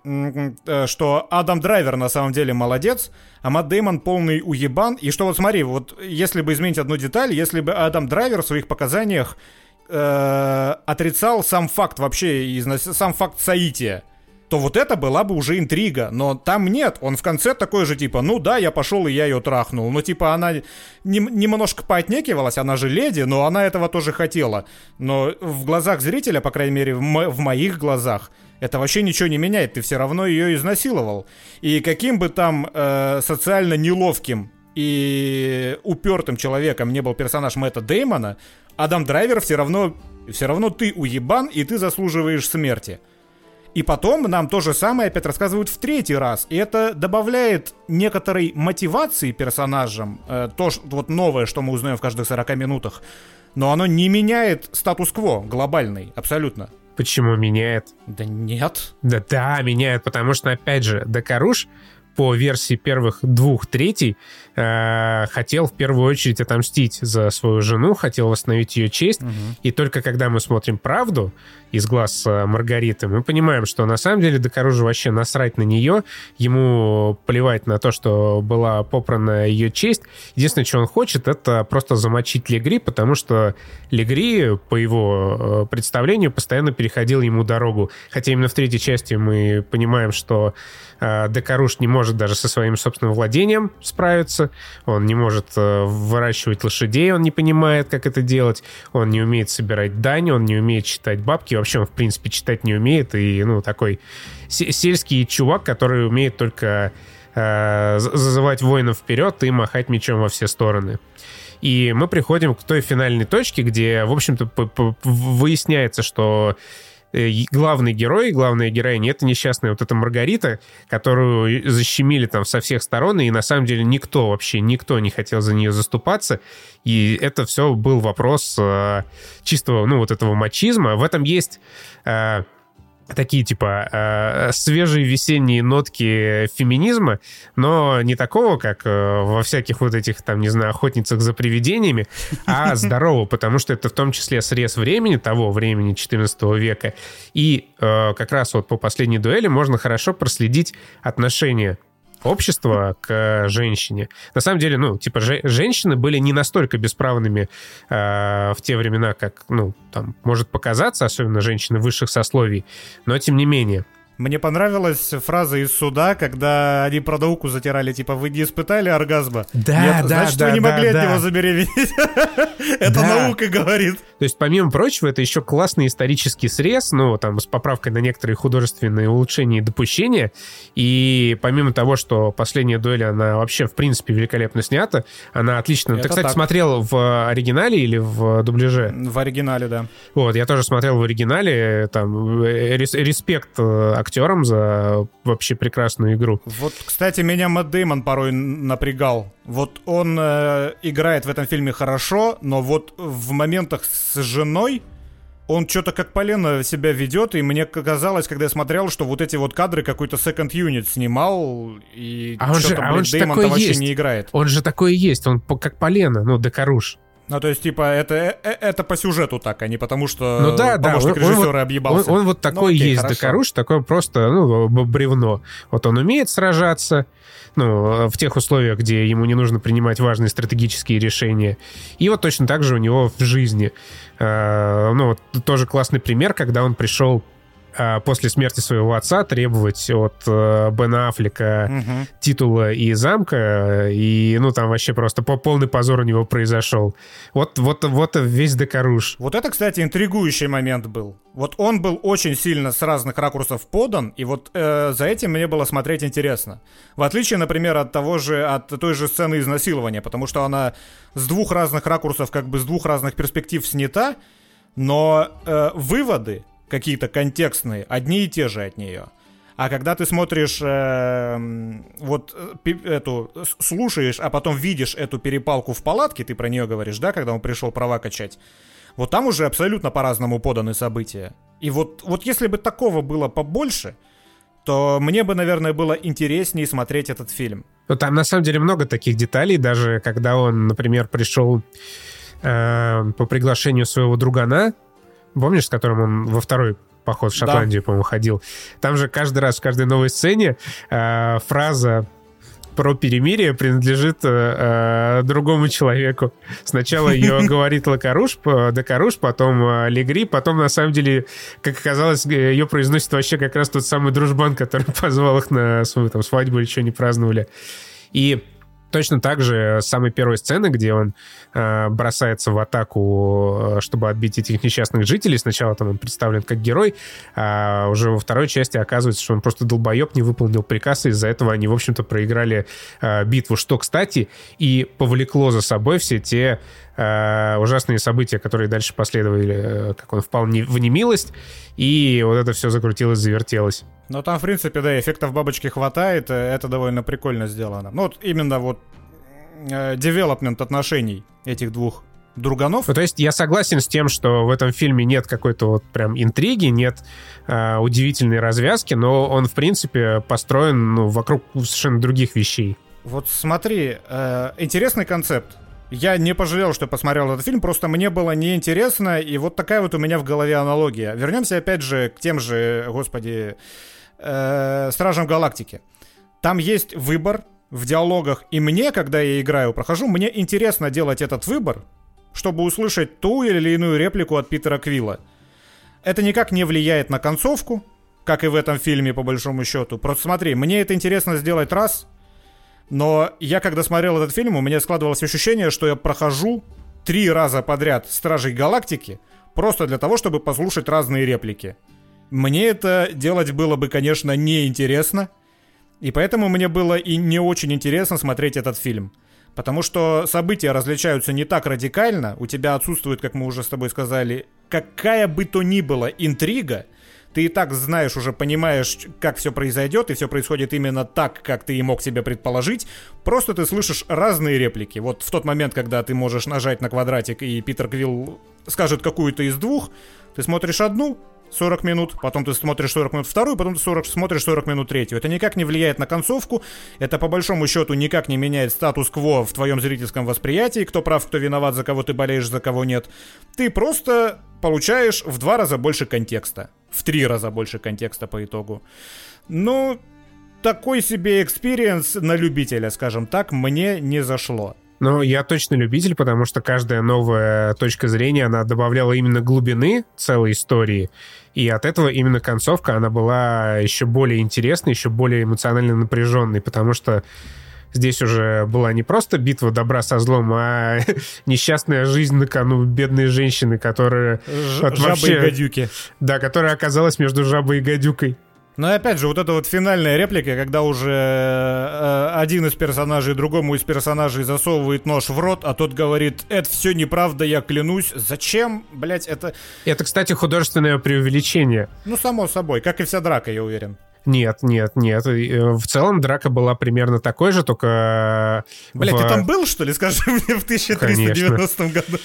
что Адам Драйвер на самом деле молодец, а Мэтт Дэймон полный уебан. И что, если бы изменить одну деталь, если бы Адам Драйвер в своих показаниях отрицал сам факт вообще, сам факт соития, то вот это была бы уже интрига. Но там нет, он в конце такой же, типа, ну да, я пошел и я ее трахнул. Ну типа она немножко поотнекивалась, она же леди, но она этого тоже хотела. Но в глазах зрителя, по крайней мере в моих глазах, это вообще ничего не меняет, ты все равно ее изнасиловал. И каким бы там социально неловким и упертым человеком не был персонаж Мэтта Дэймона, Адам Драйвер все равно ты уебан и ты заслуживаешь смерти. И потом нам то же самое опять рассказывают в третий раз. И это добавляет некоторой мотивации персонажам, то вот новое, что мы узнаем в каждых 40 минутах. Но оно не меняет статус-кво глобальный, абсолютно. Почему меняет? Да нет. Да, меняет, потому что, опять же, Докаруш по версии первых двух третий хотел в первую очередь отомстить за свою жену, хотел восстановить ее честь. Угу. И только когда мы смотрим правду из глаз Маргариты, мы понимаем, что на самом деле Докарушу вообще насрать на нее, ему плевать на то, что была попрана ее честь. Единственное, что он хочет, это просто замочить Легри, потому что Легри, по его представлению, постоянно переходил ему дорогу. Хотя именно в третьей части мы понимаем, что Докаруш не может даже со своим собственным владением справиться, он не может выращивать лошадей, он не понимает, как это делать, он не умеет собирать дань, он не умеет считать бабки, вообще он, в принципе, читать не умеет, и, ну, такой сельский чувак, который умеет только зазывать воинов вперед и махать мечом во все стороны. И мы приходим к той финальной точке, где, в общем-то, выясняется, что главный герой, главная героиня — это несчастная вот эта Маргарита, которую защемили там со всех сторон, и на самом деле никто вообще, никто не хотел за нее заступаться, и это все был вопрос чистого, ну, вот этого мачизма. В этом есть такие, типа, свежие весенние нотки феминизма, но не такого, как во всяких вот этих, там, не знаю, охотницах за привидениями, а здорового, потому что это в том числе срез времени, того времени 14 века. И как раз вот по последней дуэли можно хорошо проследить отношения общества к женщине. На самом деле, ну, типа, женщины были не настолько бесправными в те времена, как, ну, там, может показаться, особенно женщины высших сословий, но тем не менее. Мне понравилась фраза из суда, когда они про науку затирали, типа, вы не испытали оргазма? Да, нет, да, значит, да, вы не могли от него забеременеть. Это наука говорит. То есть, помимо прочего, это еще классный исторический срез, ну, там, с поправкой на некоторые художественные улучшения и допущения. И помимо того, что последняя дуэль, она вообще, в принципе, великолепно снята, она отлично... Ты, кстати, смотрел в оригинале или в дубляже? В оригинале, да. Вот, я тоже смотрел в оригинале, там, респект актером за вообще прекрасную игру. Вот, кстати, меня Мэтт Дэймон порой напрягал. Вот он играет в этом фильме хорошо, но вот в моментах с женой он что-то как полено себя ведет, и мне казалось, когда я смотрел, что вот эти вот кадры какой-то second unit снимал, и что-то, блядь, Дэймон-то вообще не играет. Он же такой есть, он как полено, ну, Докаруш. Ну, то есть, типа, это по сюжету так, а не потому, что ну, да, помощник режиссера объебался. Он вот такой, ну, окей, есть Докаруш, такой просто, ну, бревно. Вот он умеет сражаться, ну, в тех условиях, где ему не нужно принимать важные стратегические решения. И вот точно так же у него в жизни. Ну, вот тоже классный пример, когда он пришел после смерти своего отца требовать от Бена Аффлека титула и замка, и, ну, там вообще просто полный позор у него произошел. Вот весь Докаруш. Вот это, кстати, интригующий момент был. Вот он был очень сильно с разных ракурсов подан, и вот за этим мне было смотреть интересно. В отличие, например, от той же сцены изнасилования, потому что она с двух разных ракурсов, как бы с двух разных перспектив снята, но выводы какие-то контекстные, одни и те же от нее. А когда ты смотришь, слушаешь, а потом видишь эту перепалку в палатке, ты про нее говоришь, да, когда он пришел права качать, вот там уже абсолютно по-разному поданы события. И вот если бы такого было побольше, то мне бы, наверное, было интереснее смотреть этот фильм. Ну, там на самом деле много таких деталей, даже когда он, например, пришел по приглашению своего другана, помнишь, с которым он во второй поход в Шотландию, да, по-моему, ходил? Там же каждый раз, в каждой новой сцене фраза про перемирие принадлежит другому человеку. Сначала ее говорит Декаруш, потом Легри, потом, на самом деле, как оказалось, ее произносит вообще как раз тот самый дружбан, который позвал их на свою там свадьбу или что не праздновали. И точно так же с самой первой сцены, где он бросается в атаку, чтобы отбить этих несчастных жителей. Сначала там он представлен как герой, а уже во второй части оказывается, что он просто долбоеб, не выполнил приказ, и из-за этого они, в общем-то, проиграли битву, что, кстати, и повлекло за собой все те ужасные события, которые дальше последовали, как он впал в немилость, и вот это все закрутилось, завертелось. Ну, там, в принципе, да, эффектов бабочки хватает, это довольно прикольно сделано. Ну, вот именно вот девелопмент отношений этих двух друганов. Ну, то есть я согласен с тем, что в этом фильме нет какой-то вот прям интриги, нет удивительной развязки, но он, в принципе, построен вокруг совершенно других вещей. Вот смотри, интересный концепт. Я не пожалел, что посмотрел этот фильм, просто мне было неинтересно, и вот такая вот у меня в голове аналогия. Вернемся опять же к тем же, господи, Стражам Галактики. Там есть выбор в диалогах, и мне, когда я играю, прохожу, мне интересно делать этот выбор, чтобы услышать ту или иную реплику от Питера Квилла. Это никак не влияет на концовку, как и в этом фильме, по большому счету. Просто смотри, мне это интересно сделать раз... Но я, когда смотрел этот фильм, у меня складывалось ощущение, что я прохожу 3 раза подряд «Стражей Галактики» просто для того, чтобы послушать разные реплики. Мне это делать было бы, конечно, неинтересно, и поэтому мне было и не очень интересно смотреть этот фильм. Потому что события различаются не так радикально, у тебя отсутствует, как мы уже с тобой сказали, какая бы то ни была интрига, ты и так знаешь, уже понимаешь, как все произойдет, и все происходит именно так, как ты и мог себе предположить. Просто ты слышишь разные реплики. Вот в тот момент, когда ты можешь нажать на квадратик, и Питер Квилл скажет какую-то из двух, ты смотришь одну 40 минут, потом ты смотришь 40 минут вторую, потом ты смотришь 40 минут третью. Это никак не влияет на концовку, это по большому счету никак не меняет статус-кво в твоем зрительском восприятии, кто прав, кто виноват, за кого ты болеешь, за кого нет. Ты просто получаешь в 2 раза больше контекста. В 3 раза больше контекста по итогу. Ну, такой себе экспириенс на любителя, скажем так, мне не зашло. Ну, я точно любитель, потому что каждая новая точка зрения, она добавляла именно глубины целой истории, и от этого именно концовка, она была еще более интересной, еще более эмоционально напряженной, потому что здесь уже была не просто битва добра со злом, а несчастная жизнь на кону бедной женщины, которая... Жабы и гадюки. Да, которая оказалась между жабой и гадюкой. Ну и опять же, вот эта вот финальная реплика, когда уже один из персонажей другому из персонажей засовывает нож в рот, а тот говорит: «Это все неправда, я клянусь». Зачем, блять, это... Это, кстати, художественное преувеличение. Ну, само собой, как и вся драка, я уверен. Нет. В целом драка была примерно такой же, только... Блядь, ты там был, что ли, скажи мне, в 1390 году?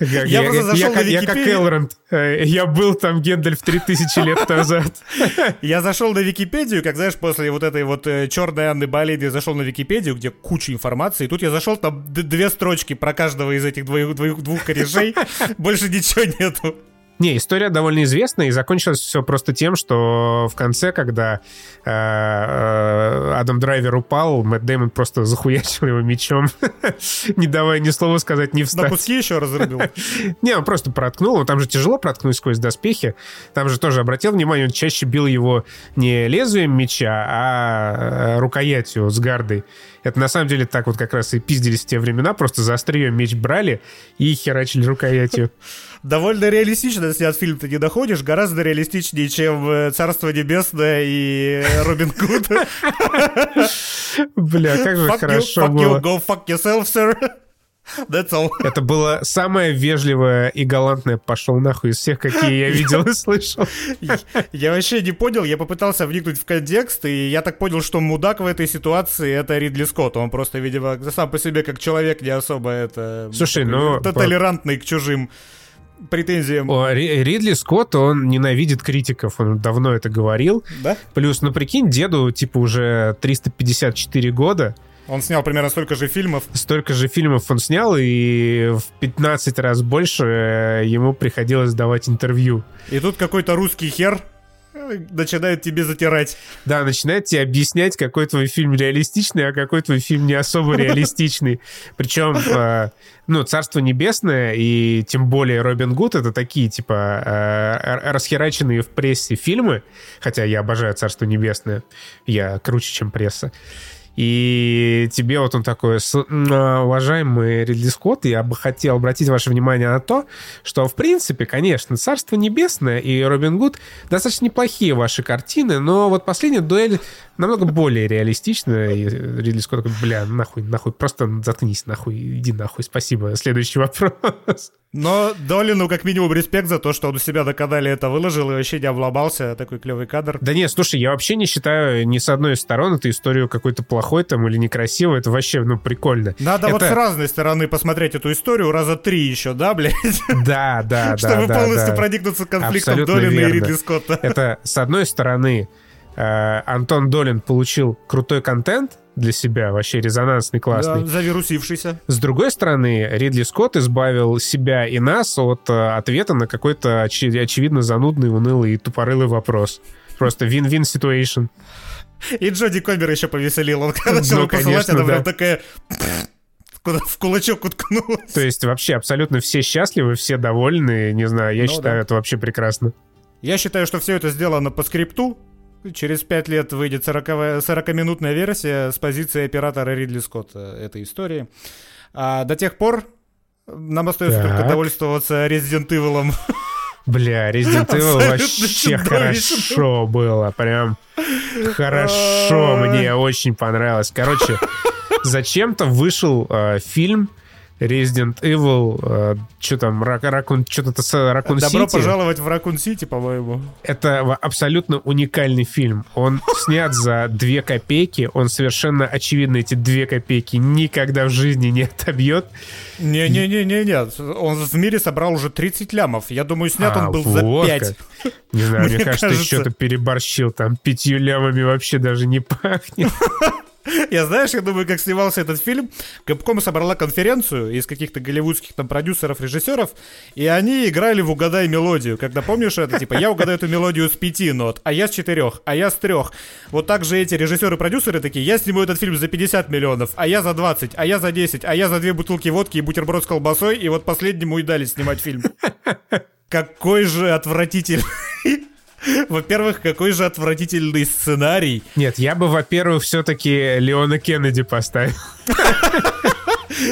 Я просто зашел на Википедию. Я как Элронд. Я был там, Гендальф, 3000 лет назад. Я зашел на Википедию, как, знаешь, после вот этой вот черной Анны Болейд, я зашел на Википедию, где куча информации, и тут я зашел, там 2 строчки про каждого из этих двух корешей, больше ничего нету. Не, история довольно известная, и закончилось все просто тем, что в конце, когда Адам Драйвер упал, Мэтт Дэймон просто захуячил его мечом, не давая ни слова сказать, не встать. На куски еще разрубил. Не, он просто проткнул, но там же тяжело проткнуть сквозь доспехи. Там же тоже обратил внимание, он чаще бил его не лезвием меча, а рукоятью с гардой. Это на самом деле так вот как раз и пиздились в те времена, просто за острие меч брали и херачили рукоятью. Довольно реалистично, если от фильма ты не доходишь, гораздо реалистичнее, чем «Царство небесное» и «Робин Гуд». Бля, как же хорошо было. Fuck you, go fuck yourself, sir. That's all. Это было самое вежливое и галантное «пошел нахуй» из всех, какие я видел и слышал. Я вообще не понял, я попытался вникнуть в контекст, и я так понял, что мудак в этой ситуации — это Ридли Скотт. Он просто, видимо, сам по себе как человек не особо это... Слушай, ну... толерантный к чужим претензиям. Ридли Скотт, он ненавидит критиков, он давно это говорил. Да? Плюс, ну прикинь, деду типа уже 354 года. Он снял примерно столько же фильмов. Столько же фильмов он снял, и в 15 раз больше ему приходилось давать интервью. И тут какой-то русский хер начинают тебе затирать. Да, начинают тебе объяснять, какой твой фильм реалистичный, а какой твой фильм не особо реалистичный. Причем, ну, «Царство небесное» и тем более «Робин Гуд» — это такие, типа, расхераченные в прессе фильмы, хотя я обожаю «Царство небесное», я круче, чем пресса. И тебе вот он такой: уважаемый Ридли Скотт, я бы хотел обратить ваше внимание на то, что, в принципе, конечно, «Царство небесное» и «Робин Гуд» достаточно неплохие ваши картины, но вот «Последняя дуэль» намного более реалистична. И Ридли Скотт такой: бля, нахуй, просто заткнись, нахуй, иди нахуй, спасибо, следующий вопрос. Но Долину как минимум респект за то, что он у себя на канале это выложил и вообще не обломался. Такой клевый кадр. Да нет, слушай, я вообще не считаю ни с одной из сторон эту историю какой-то плохой там или некрасивой. Это вообще, ну, прикольно. Надо вот с разной стороны посмотреть эту историю раза три еще, да, блядь? Да. Чтобы полностью проникнуться конфликтом Долина и Ридли Скотта. Это, с одной стороны, Антон Долин получил крутой контент для себя, вообще резонансный, классный. Да, завирусившийся. С другой стороны, Ридли Скотт избавил себя и нас от ответа на какой-то очевидно занудный, унылый и тупорылый вопрос. Просто win-win situation. И Джоди Комер еще повеселил. Он когда начал посылать, она прям такая... в кулачок уткнулась. То есть вообще абсолютно все счастливы, все довольны. Не знаю, я считаю, это вообще прекрасно. Я считаю, что все это сделано по скрипту. Через 5 лет выйдет 40-минутная версия с позиции оператора Ридли Скотта этой истории. А до тех пор нам остается только довольствоваться Resident Evil'ом. Бля, Resident Evil вообще хорошо было. Прям хорошо. Мне очень понравилось. Короче, зачем-то вышел фильм Resident Evil, что там, Раккун-Сити. Добро пожаловать в Раккун-Сити, по-моему. Это абсолютно уникальный фильм. Он снят за 2 копейки. Он совершенно очевидно эти 2 копейки никогда в жизни не отобьет. Не-не-не-не-не. Он в мире собрал уже 30 лямов. Я думаю, снят он был вот за 5. Как. Не знаю, мне кажется, ты что-то переборщил. Там 5 лямами вообще даже не пахнет. Я думаю, как снимался этот фильм, Capcom собрала конференцию из каких-то голливудских там продюсеров, режиссеров, и они играли в «Угадай мелодию». Когда, помнишь, это типа «Я угадаю эту мелодию с 5 нот, а я с 4, а я с 3». Вот так же эти режиссеры и продюсеры такие: я сниму этот фильм за 50 миллионов, а я за 20, а я за 10, а я за 2 бутылки водки и бутерброд с колбасой, и вот последнему и дали снимать фильм. Какой же отвратительный... Во-первых, какой же отвратительный сценарий. Нет, я бы, во-первых, все-таки Леона Кеннеди поставил.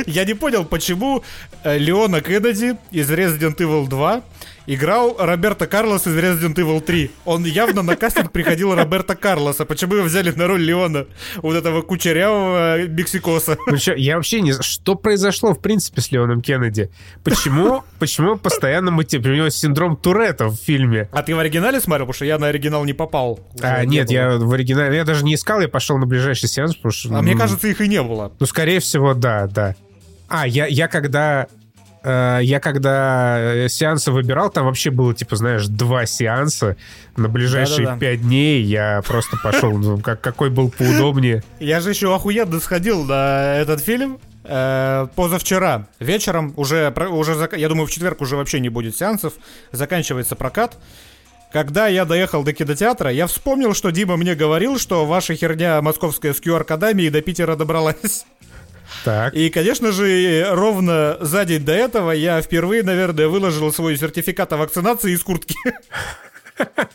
Я не понял, почему Леона Кеннеди из Resident Evil 2 играл Роберто Карлос из Resident Evil 3. Он явно на кастинг приходил Роберто Карлоса. Почему его взяли на роль Леона? Вот этого кучерявого мексикоса. Ну что, я вообще не знаю, что произошло в принципе с Леоном Кеннеди. Почему постоянно у него синдром Туретта в фильме? А ты в оригинале смотрел? Потому что я на оригинал не попал. Нет, я в оригинале... Я даже не искал, я пошел на ближайший сеанс, потому что... А мне кажется, их и не было. Ну, скорее всего, да. Я когда сеансы выбирал, там вообще было, типа, знаешь, 2 сеанса на ближайшие 5 дней. Я просто пошел, какой был поудобнее. Я же еще охуенно сходил на этот фильм позавчера. Вечером, уже я думаю, в четверг уже вообще не будет сеансов. Заканчивается прокат. Когда я доехал до кинотеатра, я вспомнил, что Дима мне говорил, что ваша херня московская с QR-кодами и до Питера добралась. Так. И, конечно же, ровно за день до этого я впервые, наверное, выложил свой сертификат о вакцинации из куртки.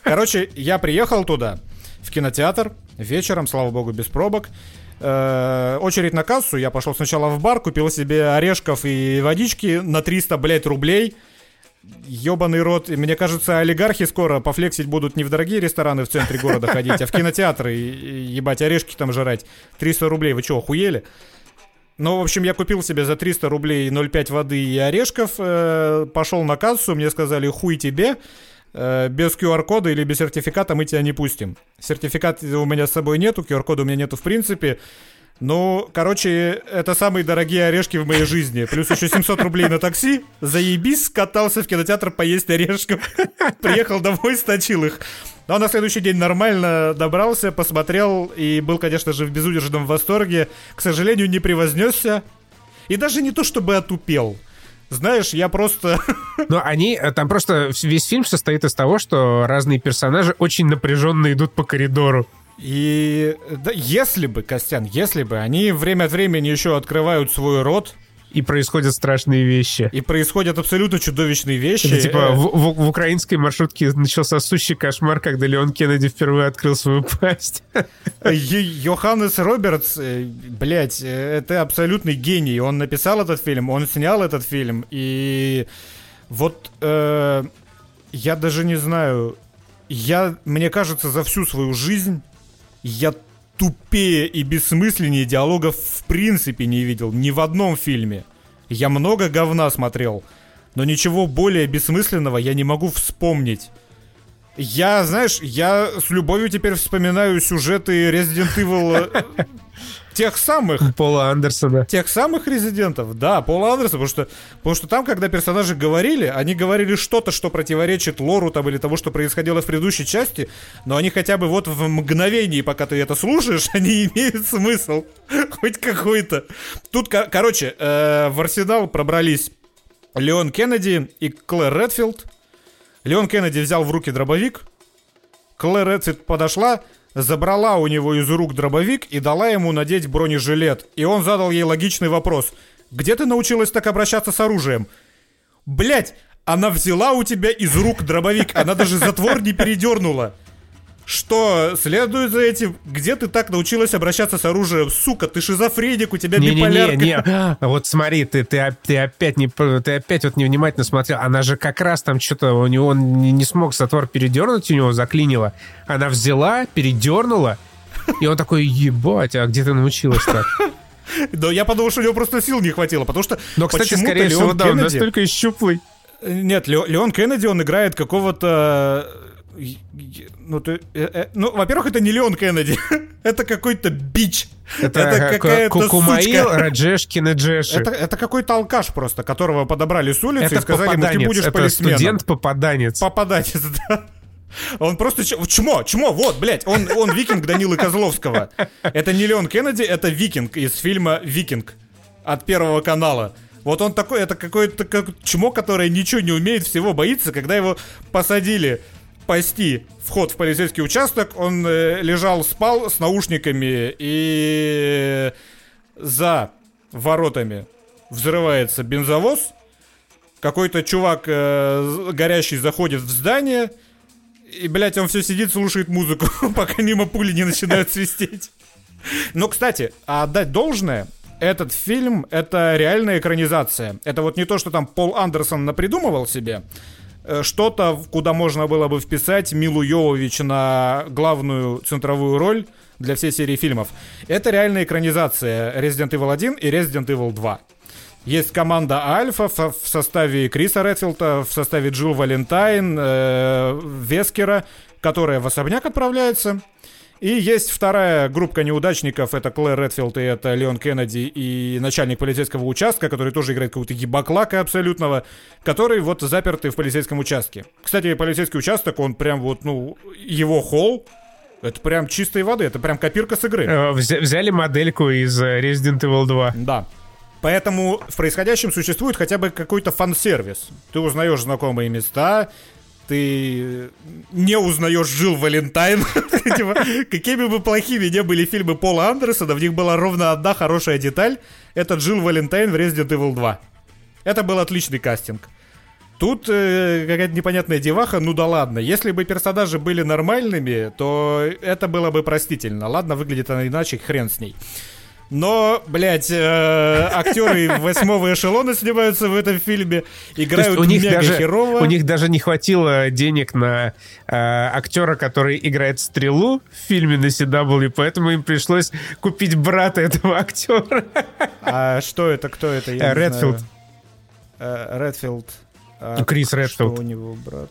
Короче, я приехал туда, в кинотеатр, вечером, слава богу, без пробок. Очередь на кассу, я пошел сначала в бар, купил себе орешков и водички на 300, блядь, рублей. Ёбаный рот. Мне кажется, олигархи скоро пофлексить будут не в дорогие рестораны в центре города ходить, а в кинотеатры, ебать, орешки там жрать. 300 рублей, вы чё, охуели? Ну, в общем, я купил себе за 300 рублей 0,5 воды и орешков, пошел на кассу, мне сказали: хуй тебе, без QR-кода или без сертификата мы тебя не пустим. Сертификат у меня с собой нету, QR-кода у меня нету в принципе. Ну, короче, это самые дорогие орешки в моей жизни. Плюс еще 700 рублей на такси. Заебись, скатался в кинотеатр поесть орешков. Приехал домой, сточил их. Но на следующий день нормально добрался, посмотрел и был, конечно же, в безудержном восторге. К сожалению, не превознесся. И даже не то чтобы отупел. Знаешь, я просто... Но они... Там просто весь фильм состоит из того, что разные персонажи очень напряженно идут по коридору. И да, если бы, Костян, если бы они время от времени еще открывают свой рот... И происходят страшные вещи. И происходят абсолютно чудовищные вещи. Это, типа в украинской маршрутке начался сущий кошмар, когда Леон Кеннеди впервые открыл свою пасть. Йоханнес Робертс, блядь, это абсолютный гений. Он написал этот фильм, он снял этот фильм. И вот я даже не знаю. Мне кажется, за всю свою жизнь я тупее и бессмысленнее диалогов в принципе не видел. Ни в одном фильме. Я много говна смотрел, но ничего более бессмысленного я не могу вспомнить. Я, знаешь, я с любовью теперь вспоминаю сюжеты Resident Evil... Тех самых. Пола Андерсона. Тех самых резидентов, да, Пола Андерсона. Потому что там, когда персонажи говорили, они говорили что-то, что противоречит лору там, или тому, что происходило в предыдущей части, но они хотя бы вот в мгновении, пока ты это слушаешь, они имеют смысл. Хоть какой-то. Тут, короче, в арсенал пробрались Леон Кеннеди и Клэр Редфилд. Леон Кеннеди взял в руки дробовик. Клэр Редфилд подошла, забрала у него из рук дробовик и дала ему надеть бронежилет. И он задал ей логичный вопрос. «Где ты научилась так обращаться с оружием?» Блять, она взяла у тебя из рук дробовик. Она даже затвор не передернула. Что следует за этим? Где ты так научилась обращаться с оружием? Сука, ты шизофреник, у тебя биполярка. Не-не-не, вот смотри, ты опять вот невнимательно смотрел. Она же как раз там что-то... Он не смог затвор передернуть, у него заклинило. Она взяла, передернула, и он такой, ебать, а где ты научилась так? Да я подумал, что у него просто сил не хватило, потому что... Но, кстати, скорее всего, да, он настолько щуплый. Нет, Леон Кеннеди, он играет какого-то... Ну, во-первых, это не Леон Кеннеди. Это какой-то бич. Это какая-то Кукумаил, Раджешкин и Джеши. Это какой-то алкаш просто, которого подобрали с улицы и сказали ему, ты будешь полисменом. Это студент-попаданец. Попаданец, да. Он просто... Чмо, вот, блядь. Он викинг Данилы Козловского. Это не Леон Кеннеди, это викинг из фильма «Викинг» от Первого канала. Вот он такой, это какое-то чмо, которое ничего не умеет, всего боится. Когда его посадили... пасти вход в полицейский участок, он лежал, спал с наушниками, и за воротами взрывается бензовоз, какой-то чувак горящий заходит в здание, и, блядь, он все сидит, слушает музыку, пока мимо пули не начинают свистеть. Но, кстати, отдать должное, этот фильм — это реальная экранизация. Это вот не то, что там Пол Андерсон напридумывал себе, что-то, куда можно было бы вписать Милу Йовович на главную центровую роль для всей серии фильмов. Это реальная экранизация Resident Evil 1 и Resident Evil 2. Есть команда Альфа в составе Криса Редфилда, в составе Джилл Валентайн, Вескера, которая в особняк отправляется. И есть вторая группа неудачников, это Клэр Редфилд и это Леон Кеннеди и начальник полицейского участка, который тоже играет какого-то ебаклака абсолютного, который вот заперты в полицейском участке. Кстати, полицейский участок, он прям вот, ну, его холл, это прям чистой воды, это прям копирка с игры. Взяли модельку из Resident Evil 2. Да. Поэтому в происходящем существует хотя бы какой-то фан-сервис. Ты узнаешь знакомые места... Ты не узнаешь Джилл Валентайн. Какими бы плохими ни были фильмы Пола Андерсона, в них была ровно одна хорошая деталь. Это Джилл Валентайн в Resident Evil 2. Это был отличный кастинг. Тут какая-то непонятная деваха, ну да ладно. Если бы персонажи были нормальными, то это было бы простительно. Ладно, выглядит она иначе, хрен с ней. Но, блядь, актеры восьмого эшелона снимаются в этом фильме, играют мега херово. У них даже не хватило денег на актера, который играет стрелу в фильме на CW, поэтому им пришлось купить брата этого актера. А что это, кто это? Я Редфилд. Редфилд. Крис Редфилд. Что у него брат?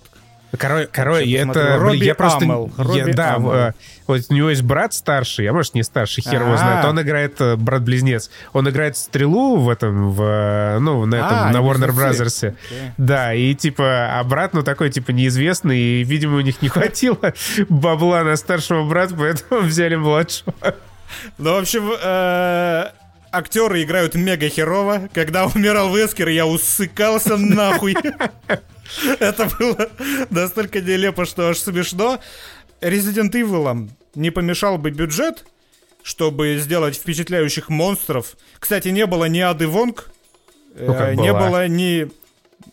Король, это... Робби, я просто... Робби, да, вот у него есть брат старший, а может не старший, хер его знает. Он играет брат-близнец. Он играет стрелу в этом, на Warner Brothers. Да, и типа, а брат, ну такой, типа, неизвестный, и, видимо, у них не хватило бабла на старшего брата, поэтому взяли младшего. Ну, в общем... актеры играют мега херово. Когда умирал Вескер, я усыкался нахуй. Это было настолько нелепо, что аж смешно. Resident Evil не помешал бы бюджет, чтобы сделать впечатляющих монстров. Кстати, не было ни Ады Вонг, не было ни...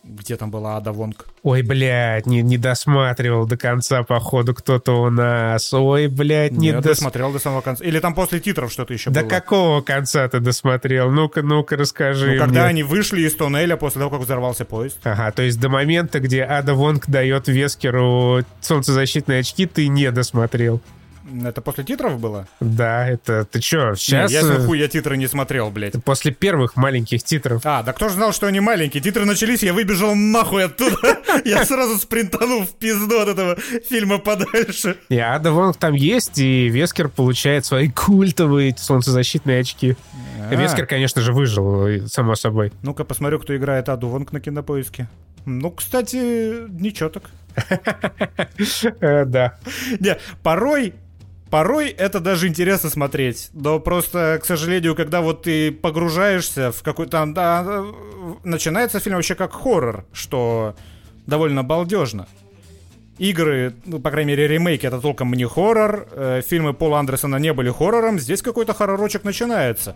Где там была Ада Вонг? Ой, блядь, не досматривал до конца, походу, кто-то у нас. Ой, блядь, досмотрел до самого конца. Или там после титров что-то еще было. До какого конца ты досмотрел? Ну-ка, расскажи мне. Когда они вышли из туннеля после того, как взорвался поезд. Ага, то есть до момента, где Ада Вонг дает Вескеру солнцезащитные очки, ты не досмотрел. Это после титров было? Да, это... Ты чё, сейчас... Нет, я титры не смотрел, блядь. После первых маленьких титров. А, да кто же знал, что они маленькие? Титры начались, я выбежал нахуй оттуда. Я сразу спринтанул в пизду от этого фильма подальше. И Ада Вонг там есть, и Вескер получает свои культовые солнцезащитные очки. Вескер, конечно же, выжил, само собой. Ну-ка, посмотрю, кто играет Аду Вонг на Кинопоиске. Ну, кстати, ничего так. Да. Не, порой это даже интересно смотреть, но просто, к сожалению, когда вот ты погружаешься в какой-то... Да, начинается фильм вообще как хоррор, что довольно балдежно. Игры, ну, по крайней мере, ремейки, это толком не хоррор. Фильмы Пола Андерсона не были хоррором. Здесь какой-то хорророчек начинается.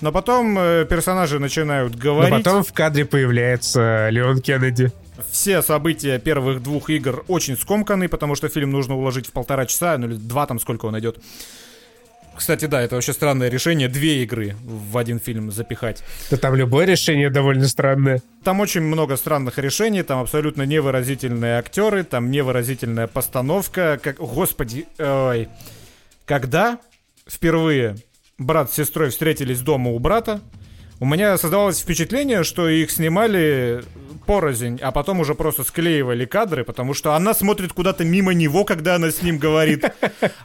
Но потом персонажи начинают говорить. Но потом в кадре появляется Леон Кеннеди. Все события первых двух игр очень скомканы, потому что фильм нужно уложить в 1,5 часа, ну или 2 там, сколько он идет. Кстати, да, это вообще странное решение, 2 игры в один фильм запихать. Да там любое решение довольно странное. Там очень много странных решений, там абсолютно невыразительные актеры, там невыразительная постановка. Как... Господи, ой. Когда впервые брат с сестрой встретились дома у брата, у меня создавалось впечатление, что их снимали порознь, а потом уже просто склеивали кадры, потому что она смотрит куда-то мимо него, когда она с ним говорит.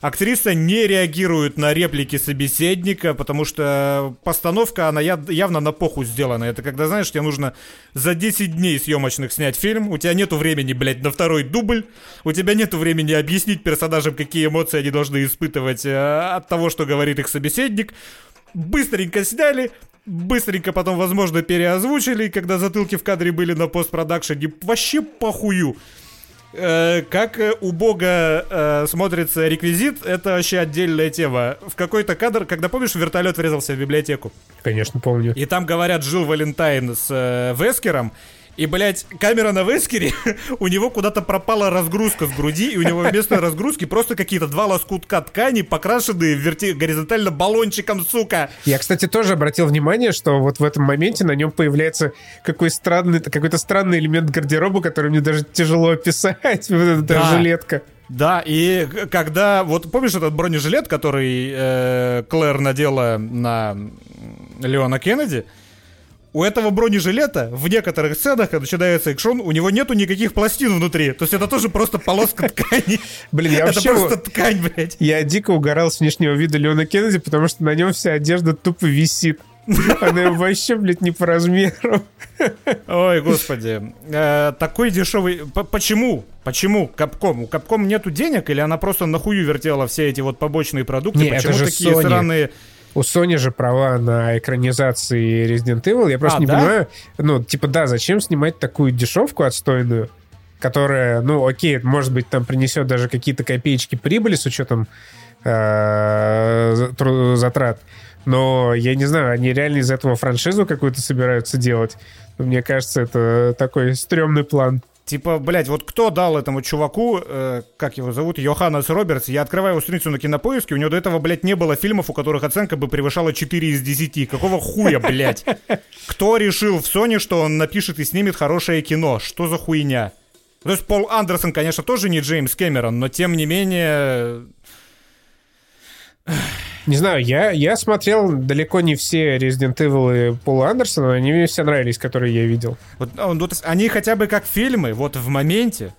Актриса не реагирует на реплики собеседника, потому что постановка, она явно на похуй сделана. Это когда, знаешь, тебе нужно за 10 дней съемочных снять фильм, у тебя нету времени, блядь, на второй дубль, у тебя нету времени объяснить персонажам, какие эмоции они должны испытывать от того, что говорит их собеседник. Быстренько сняли, быстренько потом, возможно, переозвучили, когда затылки в кадре были на постпродакшене. Вообще похую. Как убого смотрится реквизит, это вообще отдельная тема. В какой-то кадр, когда, помнишь, вертолет врезался в библиотеку? Конечно, помню. И там, говорят, жил Валентайн с Вескером. И, блядь, камера на Вескере, у него куда-то пропала разгрузка с груди, и у него вместо разгрузки просто какие-то 2 лоскутка ткани, покрашенные горизонтально баллончиком, сука. Я, кстати, тоже обратил внимание, что вот в этом моменте на нем появляется какой-то странный элемент гардероба, который мне даже тяжело описать, вот эта жилетка. Да, и когда... Вот помнишь этот бронежилет, который Клэр надела на Леона Кеннеди? У этого бронежилета в некоторых сценах, когда начинается экшон, у него нету никаких пластин внутри. То есть это тоже просто полоска ткани. Блин, я вообще... Это просто ткань, блядь. Я дико угорал с внешнего вида Леона Кеннеди, потому что на нем вся одежда тупо висит. Она вообще, блядь, не по размеру. Ой, господи. Такой дешевый... Почему? Почему Капком? У Капком нету денег? Или она просто нахую вертела все эти вот побочные продукты? Не, почему такие Sony. Странные... У Sony же права на экранизации Resident Evil. Я просто не понимаю. Ну, типа, да, зачем снимать такую дешевку отстойную, которая, ну, окей, может быть, там принесет даже какие-то копеечки прибыли с учетом затрат. Но, я не знаю, они реально из этого франшизу какую-то собираются делать. Мне кажется, это такой стрёмный план. Типа, блядь, вот кто дал этому чуваку, как его зовут, Йоханнес Робертс, я открываю его страницу на Кинопоиске, у него до этого, блядь, не было фильмов, у которых оценка бы превышала 4 из 10. Какого хуя, блядь? Кто решил в Sony, что он напишет и снимет хорошее кино? Что за хуйня? То есть Пол Андерсон, конечно, тоже не Джеймс Кэмерон, но тем не менее... Не знаю, я смотрел далеко не все Resident Evil и Пола Андерсона, они мне все нравились, которые я видел. Вот, они хотя бы как фильмы, вот в моменте,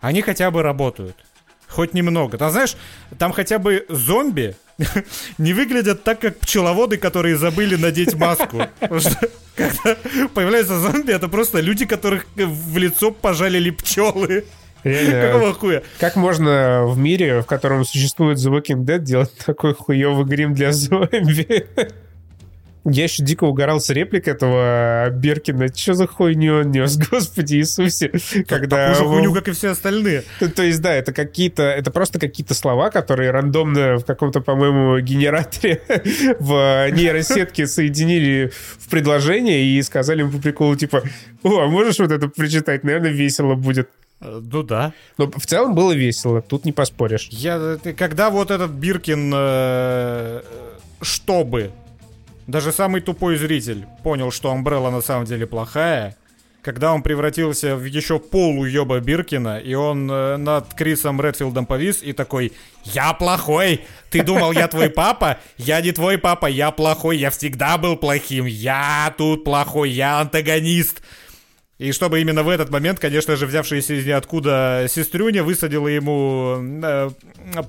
они хотя бы работают. Хоть немного. Там, знаешь, там хотя бы зомби не выглядят так, как пчеловоды, которые забыли надеть маску. Когда появляются зомби, это просто люди, которых в лицо пожалили пчелы. Какого хуя? Как можно в мире, в котором существует The Walking Dead, делать такой хуёвый грим для зомби? Я еще дико угорал с реплик этого Беркина. Что за хуйню он нес, Господи Иисусе? Такую же хуйню, как и все остальные. То есть, да, это какие-то, это просто какие-то слова, которые рандомно в каком-то, по-моему, генераторе в нейросетке соединили в предложение и сказали ему по приколу, типа, о, а можешь вот это прочитать? Наверное, весело будет. Ну да. Но в целом было весело, тут не поспоришь. Когда вот этот Биркин, чтобы... Даже самый тупой зритель понял, что Umbrella на самом деле плохая, когда он превратился в еще полуёба Биркина, и он над Крисом Редфилдом повис и такой: «Я плохой! Ты думал, я твой папа? Я не твой папа, я плохой, я всегда был плохим, я тут плохой, я антагонист!» И чтобы именно в этот момент, конечно же, взявшаяся из ниоткуда сестрюня высадила ему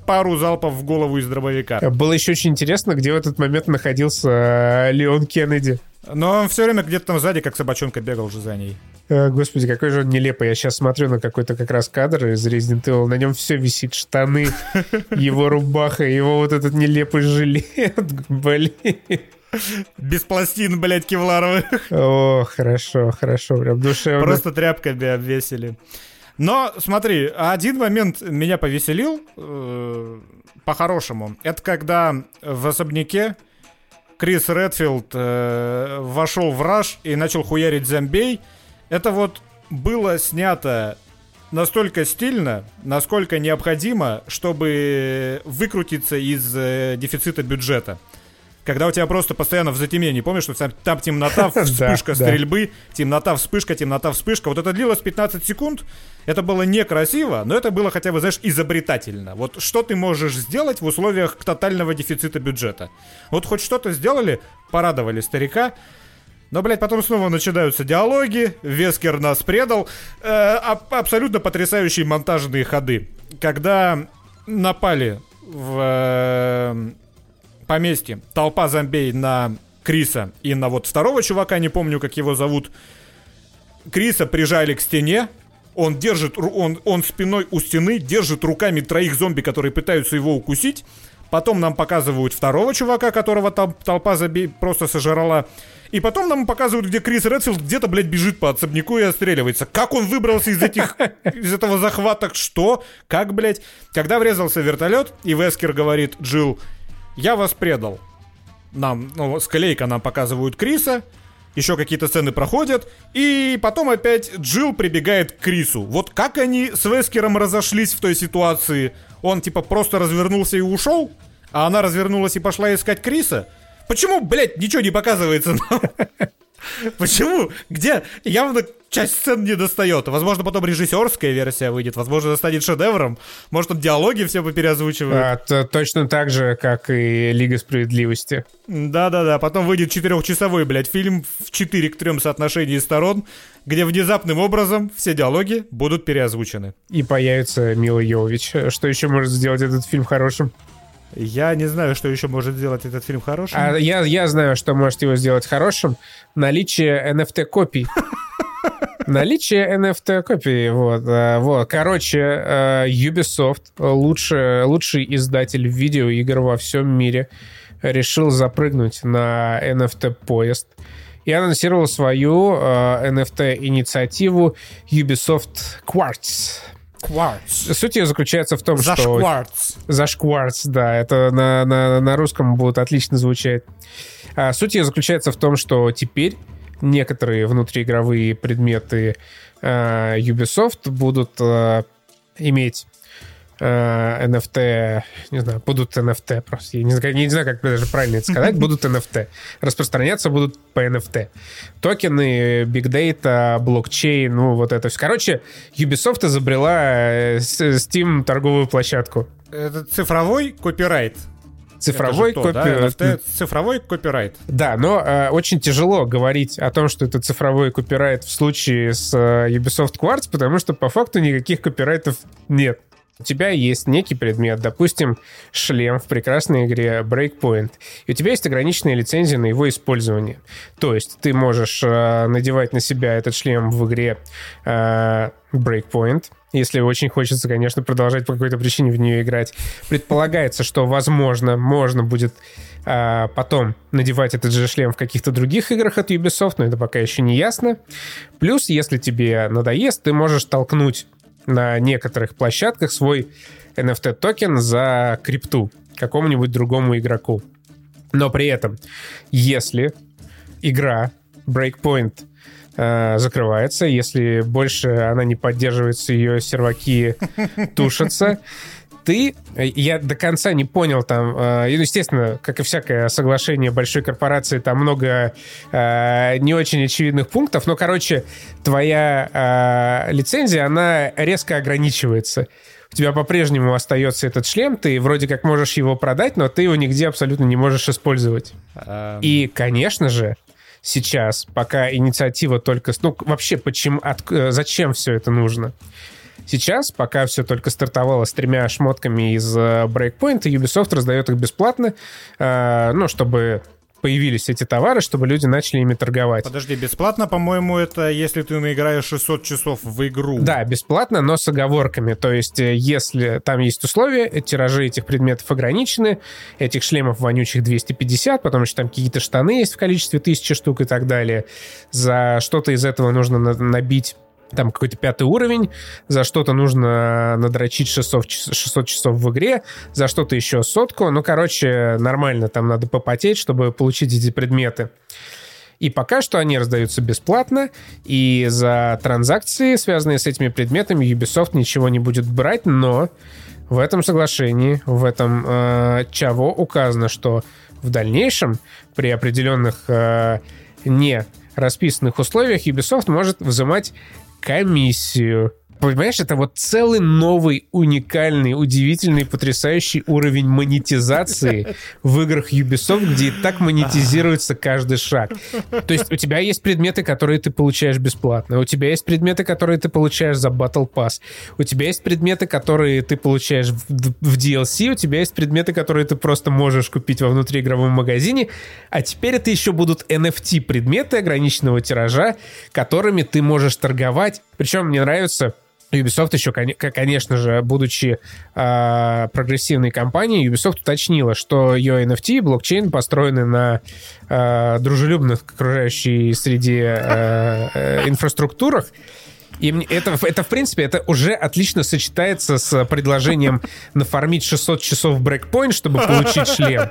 пару залпов в голову из дробовика. Было еще очень интересно, где в этот момент находился Леон Кеннеди. Но он все время где-то там сзади, как собачонка, бегал же за ней. Господи, какой же он нелепый. Я сейчас смотрю на какой-то как раз кадр из Resident Evil. На нем все висит. Штаны, его рубаха, его вот этот нелепый жилет. Блин. Без пластин, блядь, кевларовых. О, хорошо, хорошо, прям душевно. Просто тряпками обвесили. Но, смотри, один момент меня повеселил по-хорошему. Это когда в особняке Крис Редфилд вошел в раж и начал хуярить зомбей. Это вот было снято настолько стильно, насколько необходимо, чтобы выкрутиться из дефицита бюджета. Когда у тебя просто постоянно в затемнении, помнишь, что там темнота, вспышка стрельбы, темнота, вспышка. Вот это длилось 15 секунд, это было некрасиво, но это было хотя бы, знаешь, изобретательно. Вот что ты можешь сделать в условиях тотального дефицита бюджета? Вот хоть что-то сделали, порадовали старика, но, блядь, потом снова начинаются диалоги, Вескер нас предал, абсолютно потрясающие монтажные ходы. Когда напали в... поместье. Толпа зомбей на Криса и на вот второго чувака, не помню, как его зовут. Криса прижали к стене. Он держит, он спиной у стены, держит руками троих зомби, которые пытаются его укусить. Потом нам показывают второго чувака, которого толпа зомби просто сожрала. И потом нам показывают, где Крис Редфилд где-то, блядь, бежит по особняку и отстреливается. Как он выбрался из этого захвата? Что? Как, блядь? Когда врезался вертолет, и Вескер говорит Джилл: «Я вас предал». Нам, ну, склейка нам показывают Криса, еще какие-то сцены проходят, и потом опять Джилл прибегает к Крису. Вот как они с Вескером разошлись в той ситуации? Он типа просто развернулся и ушел, а она развернулась и пошла искать Криса? Почему, блядь, ничего не показывается нам? Почему? Где? Явно часть сцен не достает. Возможно, потом режиссерская версия выйдет. Возможно, станет шедевром. Может, там диалоги все попереозвучивают. Точно так же, как и Лига Справедливости. Да-да-да. Потом выйдет 4-часовой, блядь, фильм в 4:3 соотношении сторон, где внезапным образом все диалоги будут переозвучены. И появится Мила Йовович. Что еще может сделать этот фильм хорошим? Я не знаю, что еще может сделать этот фильм хорошим. А я знаю, что может его сделать хорошим. Наличие NFT-копий. Наличие NFT-копий. Вот. Короче, Ubisoft, лучший издатель видеоигр во всем мире, решил запрыгнуть на NFT-поезд и анонсировал свою NFT-инициативу Ubisoft Quartz. Quartz. Суть ее заключается в том, что... Зашкварц, да. Это на русском будет отлично звучать. Суть ее заключается в том, что теперь некоторые внутриигровые предметы Ubisoft будут иметь NFT... Не знаю, будут NFT просто. Я не знаю, как даже правильно это сказать. Будут NFT. Распространяться будут по NFT. Токены, бигдейта, блокчейн, ну вот это все. Короче, Ubisoft изобрела Steam торговую площадку. Это цифровой копирайт. Цифровой копирайт. Да? Цифровой копирайт. Да, но очень тяжело говорить о том, что это цифровой копирайт в случае с Ubisoft Quartz, потому что по факту никаких копирайтов нет. У тебя есть некий предмет, допустим, шлем в прекрасной игре Breakpoint, и у тебя есть ограниченная лицензия на его использование. То есть ты можешь надевать на себя этот шлем в игре Breakpoint, если очень хочется, конечно, продолжать по какой-то причине в нее играть. Предполагается, что, возможно, можно будет а потом надевать этот же шлем в каких-то других играх от Ubisoft, но это пока еще не ясно. Плюс, если тебе надоест, ты можешь толкнуть на некоторых площадках свой NFT-токен за крипту какому-нибудь другому игроку. Но при этом, если игра Breakpoint закрывается, если больше она не поддерживается, ее серваки тушатся, я до конца не понял там, естественно, как и всякое соглашение большой корпорации, там много не очень очевидных пунктов, но, короче, твоя лицензия, она резко ограничивается. У тебя по-прежнему остается этот шлем, ты вроде как можешь его продать, но ты его нигде абсолютно не можешь использовать. И, конечно же, сейчас, пока инициатива только... Ну, вообще, зачем все это нужно? Сейчас, пока все только стартовало с 3 шмотками из Breakpoint, Ubisoft раздает их бесплатно, чтобы появились эти товары, чтобы люди начали ими торговать. Подожди, бесплатно, по-моему, это если ты играешь 600 часов в игру. Да, бесплатно, но с оговорками. То есть, если там есть условия, тиражи этих предметов ограничены, этих шлемов вонючих 250, потому что там какие-то штаны есть в количестве 1000 штук и так далее. За что-то из этого нужно набить там какой-то 5 уровень, за что-то нужно надрочить 600 часов в игре, за что-то еще 100. Нормально, там надо попотеть, чтобы получить эти предметы. И пока что они раздаются бесплатно, и за транзакции, связанные с этими предметами, Ubisoft ничего не будет брать, но в этом соглашении, в этом чаво указано, что в дальнейшем при определенных не расписанных условиях Ubisoft может взимать комиссию. Понимаешь, это вот целый новый, уникальный, удивительный, потрясающий уровень монетизации в играх Ubisoft, где и так монетизируется каждый шаг. То есть у тебя есть предметы, которые ты получаешь бесплатно, у тебя есть предметы, которые ты получаешь за Battle Pass, у тебя есть предметы, которые ты получаешь в DLC, у тебя есть предметы, которые ты просто можешь купить во внутриигровом магазине, а теперь это еще будут NFT-предметы ограниченного тиража, которыми ты можешь торговать. Причем мне нравится... Ubisoft еще, конечно же, будучи прогрессивной компанией, Ubisoft уточнила, что ее NFT и блокчейн построены на дружелюбных к окружающей среде инфраструктурах. И это, в принципе, это уже отлично сочетается с предложением нафармить 600 часов в Breakpoint, чтобы получить шлем.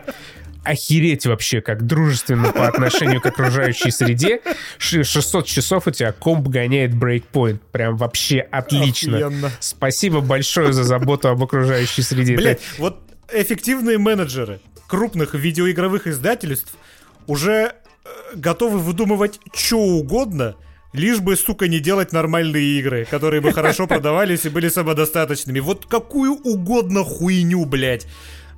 Охереть вообще, как дружественно по отношению к окружающей среде. 600 часов у тебя комп гоняет Breakpoint. Прям вообще отлично. Офигенно. Спасибо большое за заботу об окружающей среде. Блять, вот эффективные менеджеры крупных видеоигровых издательств уже готовы выдумывать что угодно, лишь бы, сука, не делать нормальные игры, которые бы хорошо продавались и были самодостаточными. Вот какую угодно хуйню, блять,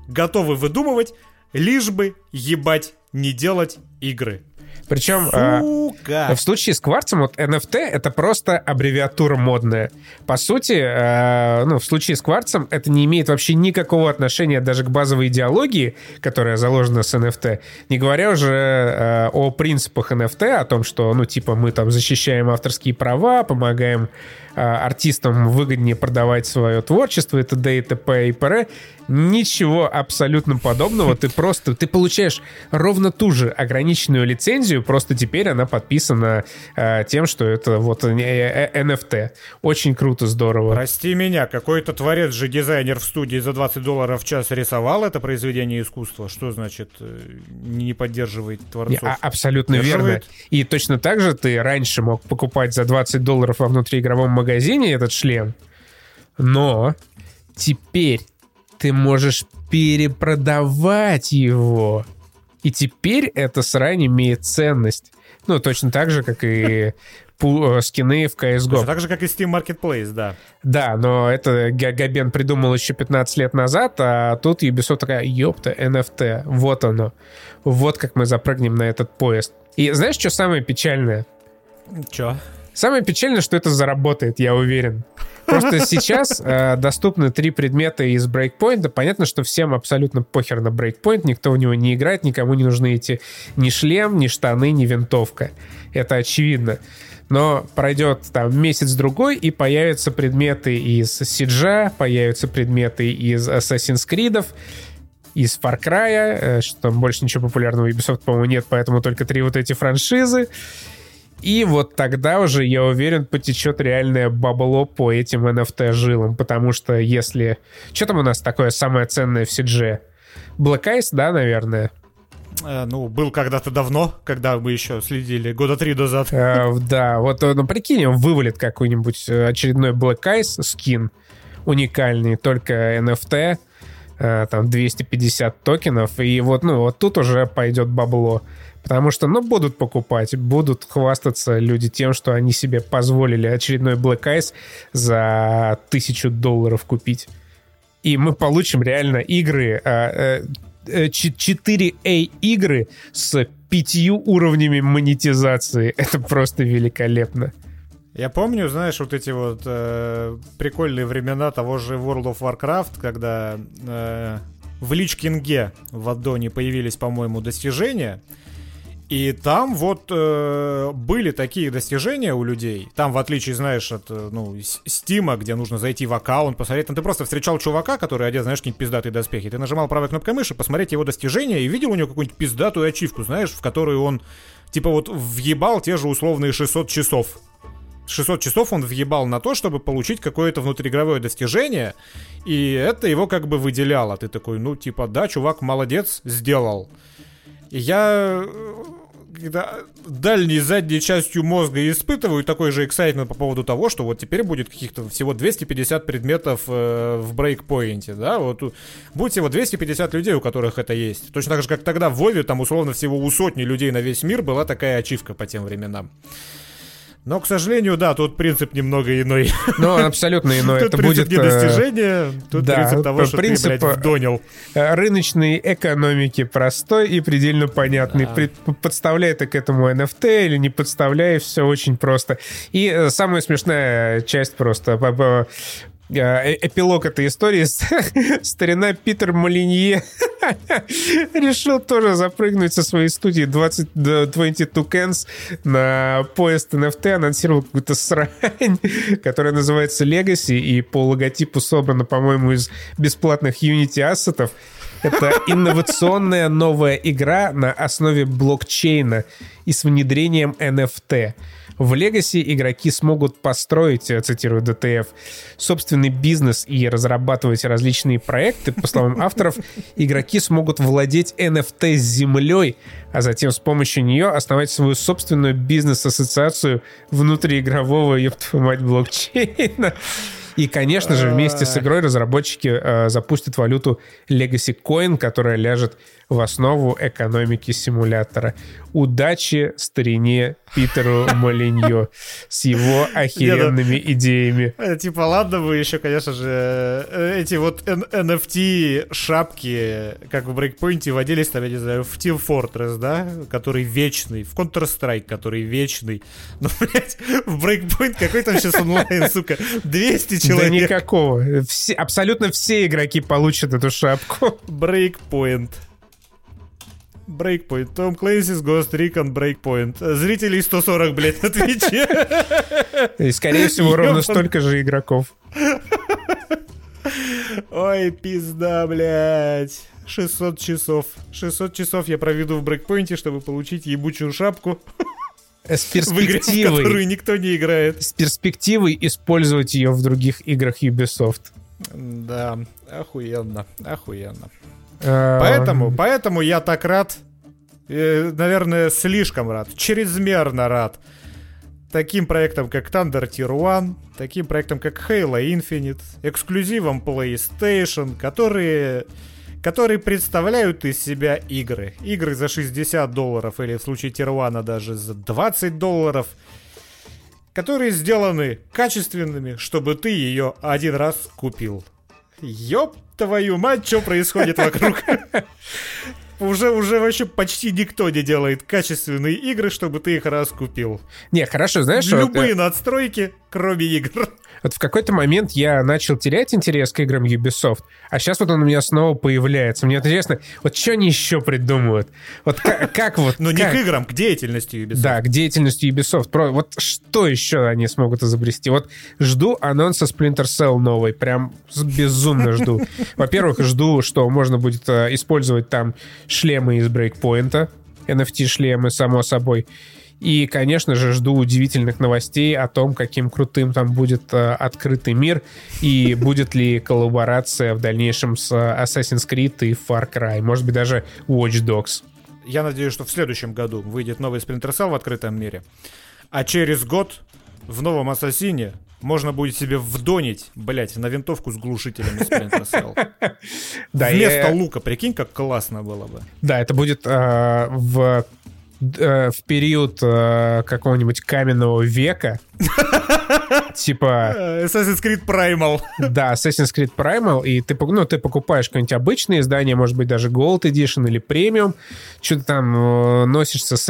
готовы выдумывать, лишь бы, ебать, не делать игры. Причем в случае с Кварцем вот NFT — это просто аббревиатура модная. По сути, в случае с Кварцем это не имеет вообще никакого отношения даже к базовой идеологии, которая заложена с NFT, не говоря уже о принципах NFT, о том, что, мы там защищаем авторские права, помогаем артистам выгоднее продавать свое творчество и т.д. и т.п. и п.р. Ничего абсолютно подобного. Ты получаешь ровно ту же ограниченную лицензию, просто теперь она подписана тем, что это вот NFT. Очень круто, здорово. Прости меня, какой-то творец же дизайнер в студии за $20 в час рисовал это произведение искусства. Что значит не поддерживает творцов? Абсолютно верно. И точно так же ты раньше мог покупать за $20 во внутриигровом магазине этот шлем, но теперь ты можешь перепродавать его. И теперь эта срань имеет ценность. Точно так же, как и скины в CSGO. Точно так же, как и Steam Marketplace, да. Да, но это Габен придумал еще 15 лет назад, а тут Ubisoft такая, ёпта, NFT, вот оно. Вот как мы запрыгнем на этот поезд. И знаешь, что самое печальное? Чё? Самое печальное, что это заработает, я уверен. Просто сейчас доступны 3 предмета из Breakpoint. Понятно, что всем абсолютно похер на Breakpoint. Никто в него не играет, никому не нужны эти ни шлем, ни штаны, ни винтовка. Это очевидно. Но пройдет там месяц-другой, и появятся предметы из Сиджа, появятся предметы из Assassin's Creed. из Far Cry, что там больше ничего популярного Ubisoft, по-моему, нет, поэтому только 3 вот эти франшизы. И вот тогда уже, я уверен, потечет реальное бабло по этим NFT-жилам, потому что если... Что там у нас такое самое ценное в CG? Black Ice, да, наверное? Ну, был когда-то давно, когда мы еще следили, года 3 назад. Да, вот, ну, прикинь, он вывалит какой-нибудь очередной Black Ice скин, уникальный, только NFT, там 250 токенов, и вот, ну, вот тут уже пойдет бабло. Потому что, ну, будут покупать, будут хвастаться люди тем, что они себе позволили очередной Black Ice за $1000 купить. И мы получим реально игры, 4A-игры с 5 уровнями монетизации. Это просто великолепно. Я помню, знаешь, вот эти вот прикольные времена того же World of Warcraft, когда в Личкинге в аддоне появились, по-моему, достижения. И там вот были такие достижения у людей. Там, в отличие, знаешь, от, ну, Стима, где нужно зайти в аккаунт, посмотреть. Там ты просто встречал чувака, который одет, знаешь, какие-нибудь пиздатые доспехи. Ты нажимал правой кнопкой мыши, посмотреть его достижения, и видел у него какую-нибудь пиздатую ачивку, знаешь, в которую он, типа, вот въебал те же условные 600 часов. 600 часов он въебал на то, чтобы получить какое-то внутриигровое достижение, и это его как бы выделяло. Ты такой, ну, типа, да, чувак, молодец, сделал. И я дальней задней частью мозга испытываю такой же эксайтмент по поводу того, что вот теперь будет каких-то всего 250 предметов в Breakpoint, да, вот будет всего 250 людей, у которых это есть. Точно так же, как тогда в Вове, там условно всего у сотни людей на весь мир была такая ачивка по тем временам. Но, к сожалению, да, тут принцип немного иной. Ну, абсолютно иной. Тут это принцип будет не достижение, тут да, принцип того, что принцип, ты, блядь, вдонил. Рыночной экономики простой и предельно понятный. Да. Подставляй ты к этому NFT или не подставляй, все очень просто. И самая смешная часть просто... Эпилог этой истории. Старина Питер Молинье решил тоже запрыгнуть со своей студии 22cans на поезд NFT, анонсировал какую-то срань, которая называется Legacy, и по логотипу собрана, по-моему, из бесплатных Unity ассетов. Это инновационная новая игра на основе блокчейна и с внедрением NFT. В Legacy игроки смогут построить, цитирую ДТФ, собственный бизнес и разрабатывать различные проекты. По словам авторов, игроки смогут владеть NFT с землей, а затем с помощью нее основать свою собственную бизнес-ассоциацию внутриигрового, ёб твою мать, блокчейна. И, конечно же, вместе с игрой разработчики запустят валюту Legacy Coin, которая ляжет в основу экономики симулятора. Удачи старине Питеру Молинье с его охеренными идеями. Типа, ладно бы еще, конечно же, эти вот NFT-шапки, как в Breakpoint, водились там, я не знаю, в Team Fortress, да, который вечный, в Counter-Strike, который вечный. Но, блядь, в Breakpoint какой там сейчас онлайн, сука, 200 человек. Да никакого. Абсолютно все игроки получат эту шапку. Breakpoint. Breakpoint. Tom Clancy's Ghost Recon Breakpoint. Зрителей 140, блядь, на Твиче. И, скорее всего, ровно столько же игроков. Ой, пизда, блядь. 600 часов. 600 часов я проведу в Breakpoint, чтобы получить ебучую шапку. С перспективой, в игре, в которую никто не играет. С перспективой использовать ее в других играх Ubisoft. Да, охуенно, охуенно. Поэтому я так рад, наверное, слишком рад, чрезмерно рад таким проектам, как Thunder Tier One, таким проектам, как Halo Infinite, эксклюзивам PlayStation, которые представляют из себя игры. Игры за $60, или в случае Tier One даже за $20, которые сделаны качественными, чтобы ты ее один раз купил. Ёп твою мать, что происходит вокруг? Уже вообще почти никто не делает качественные игры, чтобы ты их раз купил. Не, хорошо, знаешь... Любые надстройки, кроме игр. Вот в какой-то момент я начал терять интерес к играм Ubisoft, а сейчас вот он у меня снова появляется. Мне интересно, вот что они еще придумывают? Вот как вот... Ну не к играм, к деятельности Ubisoft. Да, к деятельности Ubisoft. Вот что еще они смогут изобрести? Вот жду анонса Splinter Cell новой, прям безумно жду. Во-первых, жду, что можно будет использовать там шлемы из Breakpoint, NFT-шлемы, само собой. И, конечно же, жду удивительных новостей о том, каким крутым там будет открытый мир и будет ли коллаборация в дальнейшем с Assassin's Creed и Far Cry, может быть, даже Watch Dogs. Я надеюсь, что в следующем году выйдет новый Splinter Cell в открытом мире, а через год в новом Ассасине можно будет себе вдонить, блять, на винтовку с глушителем из Splinter Cell. Вместо лука, прикинь, как классно было бы. Да, это будет в период какого-нибудь каменного века. Типа... Assassin's Creed Primal. Да, Assassin's Creed Primal, и ты покупаешь какое-нибудь обычное издание, может быть, даже Gold Edition или Premium, что-то там носишься с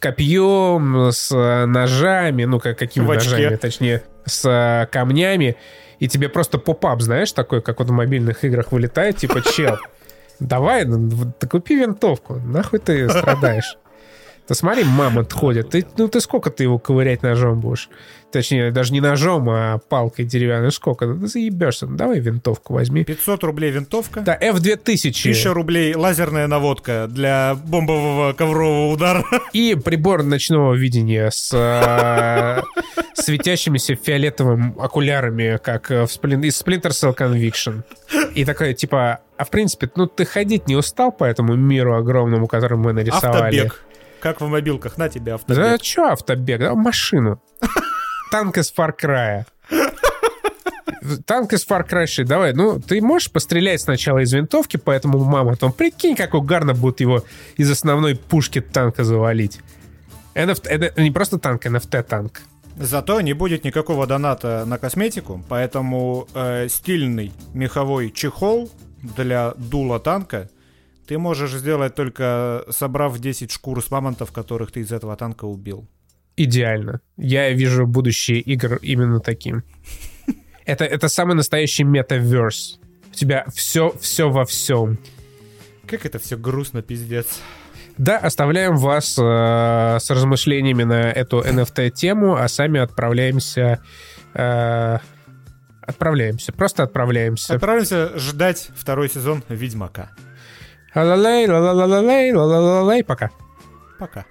копьем, с ножами, ну, какими ножами, точнее, с камнями, и тебе просто поп-ап, знаешь, такой, как вот в мобильных играх вылетает, типа, чел, давай, ты купи винтовку, нахуй ты страдаешь. Ты смотри, мамонт ходит. Ты сколько ты его ковырять ножом будешь? Точнее, даже не ножом, а палкой деревянной. Сколько? Ты заебешься. Ну, давай винтовку возьми. 500 рублей винтовка. Да, F2000. 1000 рублей лазерная наводка для бомбового коврового удара. И прибор ночного видения с светящимися фиолетовыми окулярами, как из Splinter Cell Conviction. И такое, типа, а в принципе, ну ты ходить не устал по этому миру огромному, который мы нарисовали? Автобег. Как в мобилках, на тебе автобег. Да что автобег? Да, машину. Танк из Far Cry. Танк из Far Cry 6. Давай, ну, ты можешь пострелять сначала из винтовки по этому мамонту? Прикинь, как угарно будет его из основной пушки танка завалить. NFT, не просто танк, NFT-танк. Зато не будет никакого доната на косметику, поэтому стильный меховой чехол для дула танка ты можешь сделать, только собрав 10 шкур с мамонтов, которых ты из этого танка убил. Идеально. Я вижу будущее игр именно таким. Это самый настоящий метаверс. У тебя все во всем. Как это все грустно, пиздец. Да, оставляем вас с размышлениями на эту NFT-тему, а сами отправляемся. Отправляемся ждать второй сезон «Ведьмака». Ла-ла-лей, ла-ла-ла-лей, ла-ла-ла-лей, пока. Пока.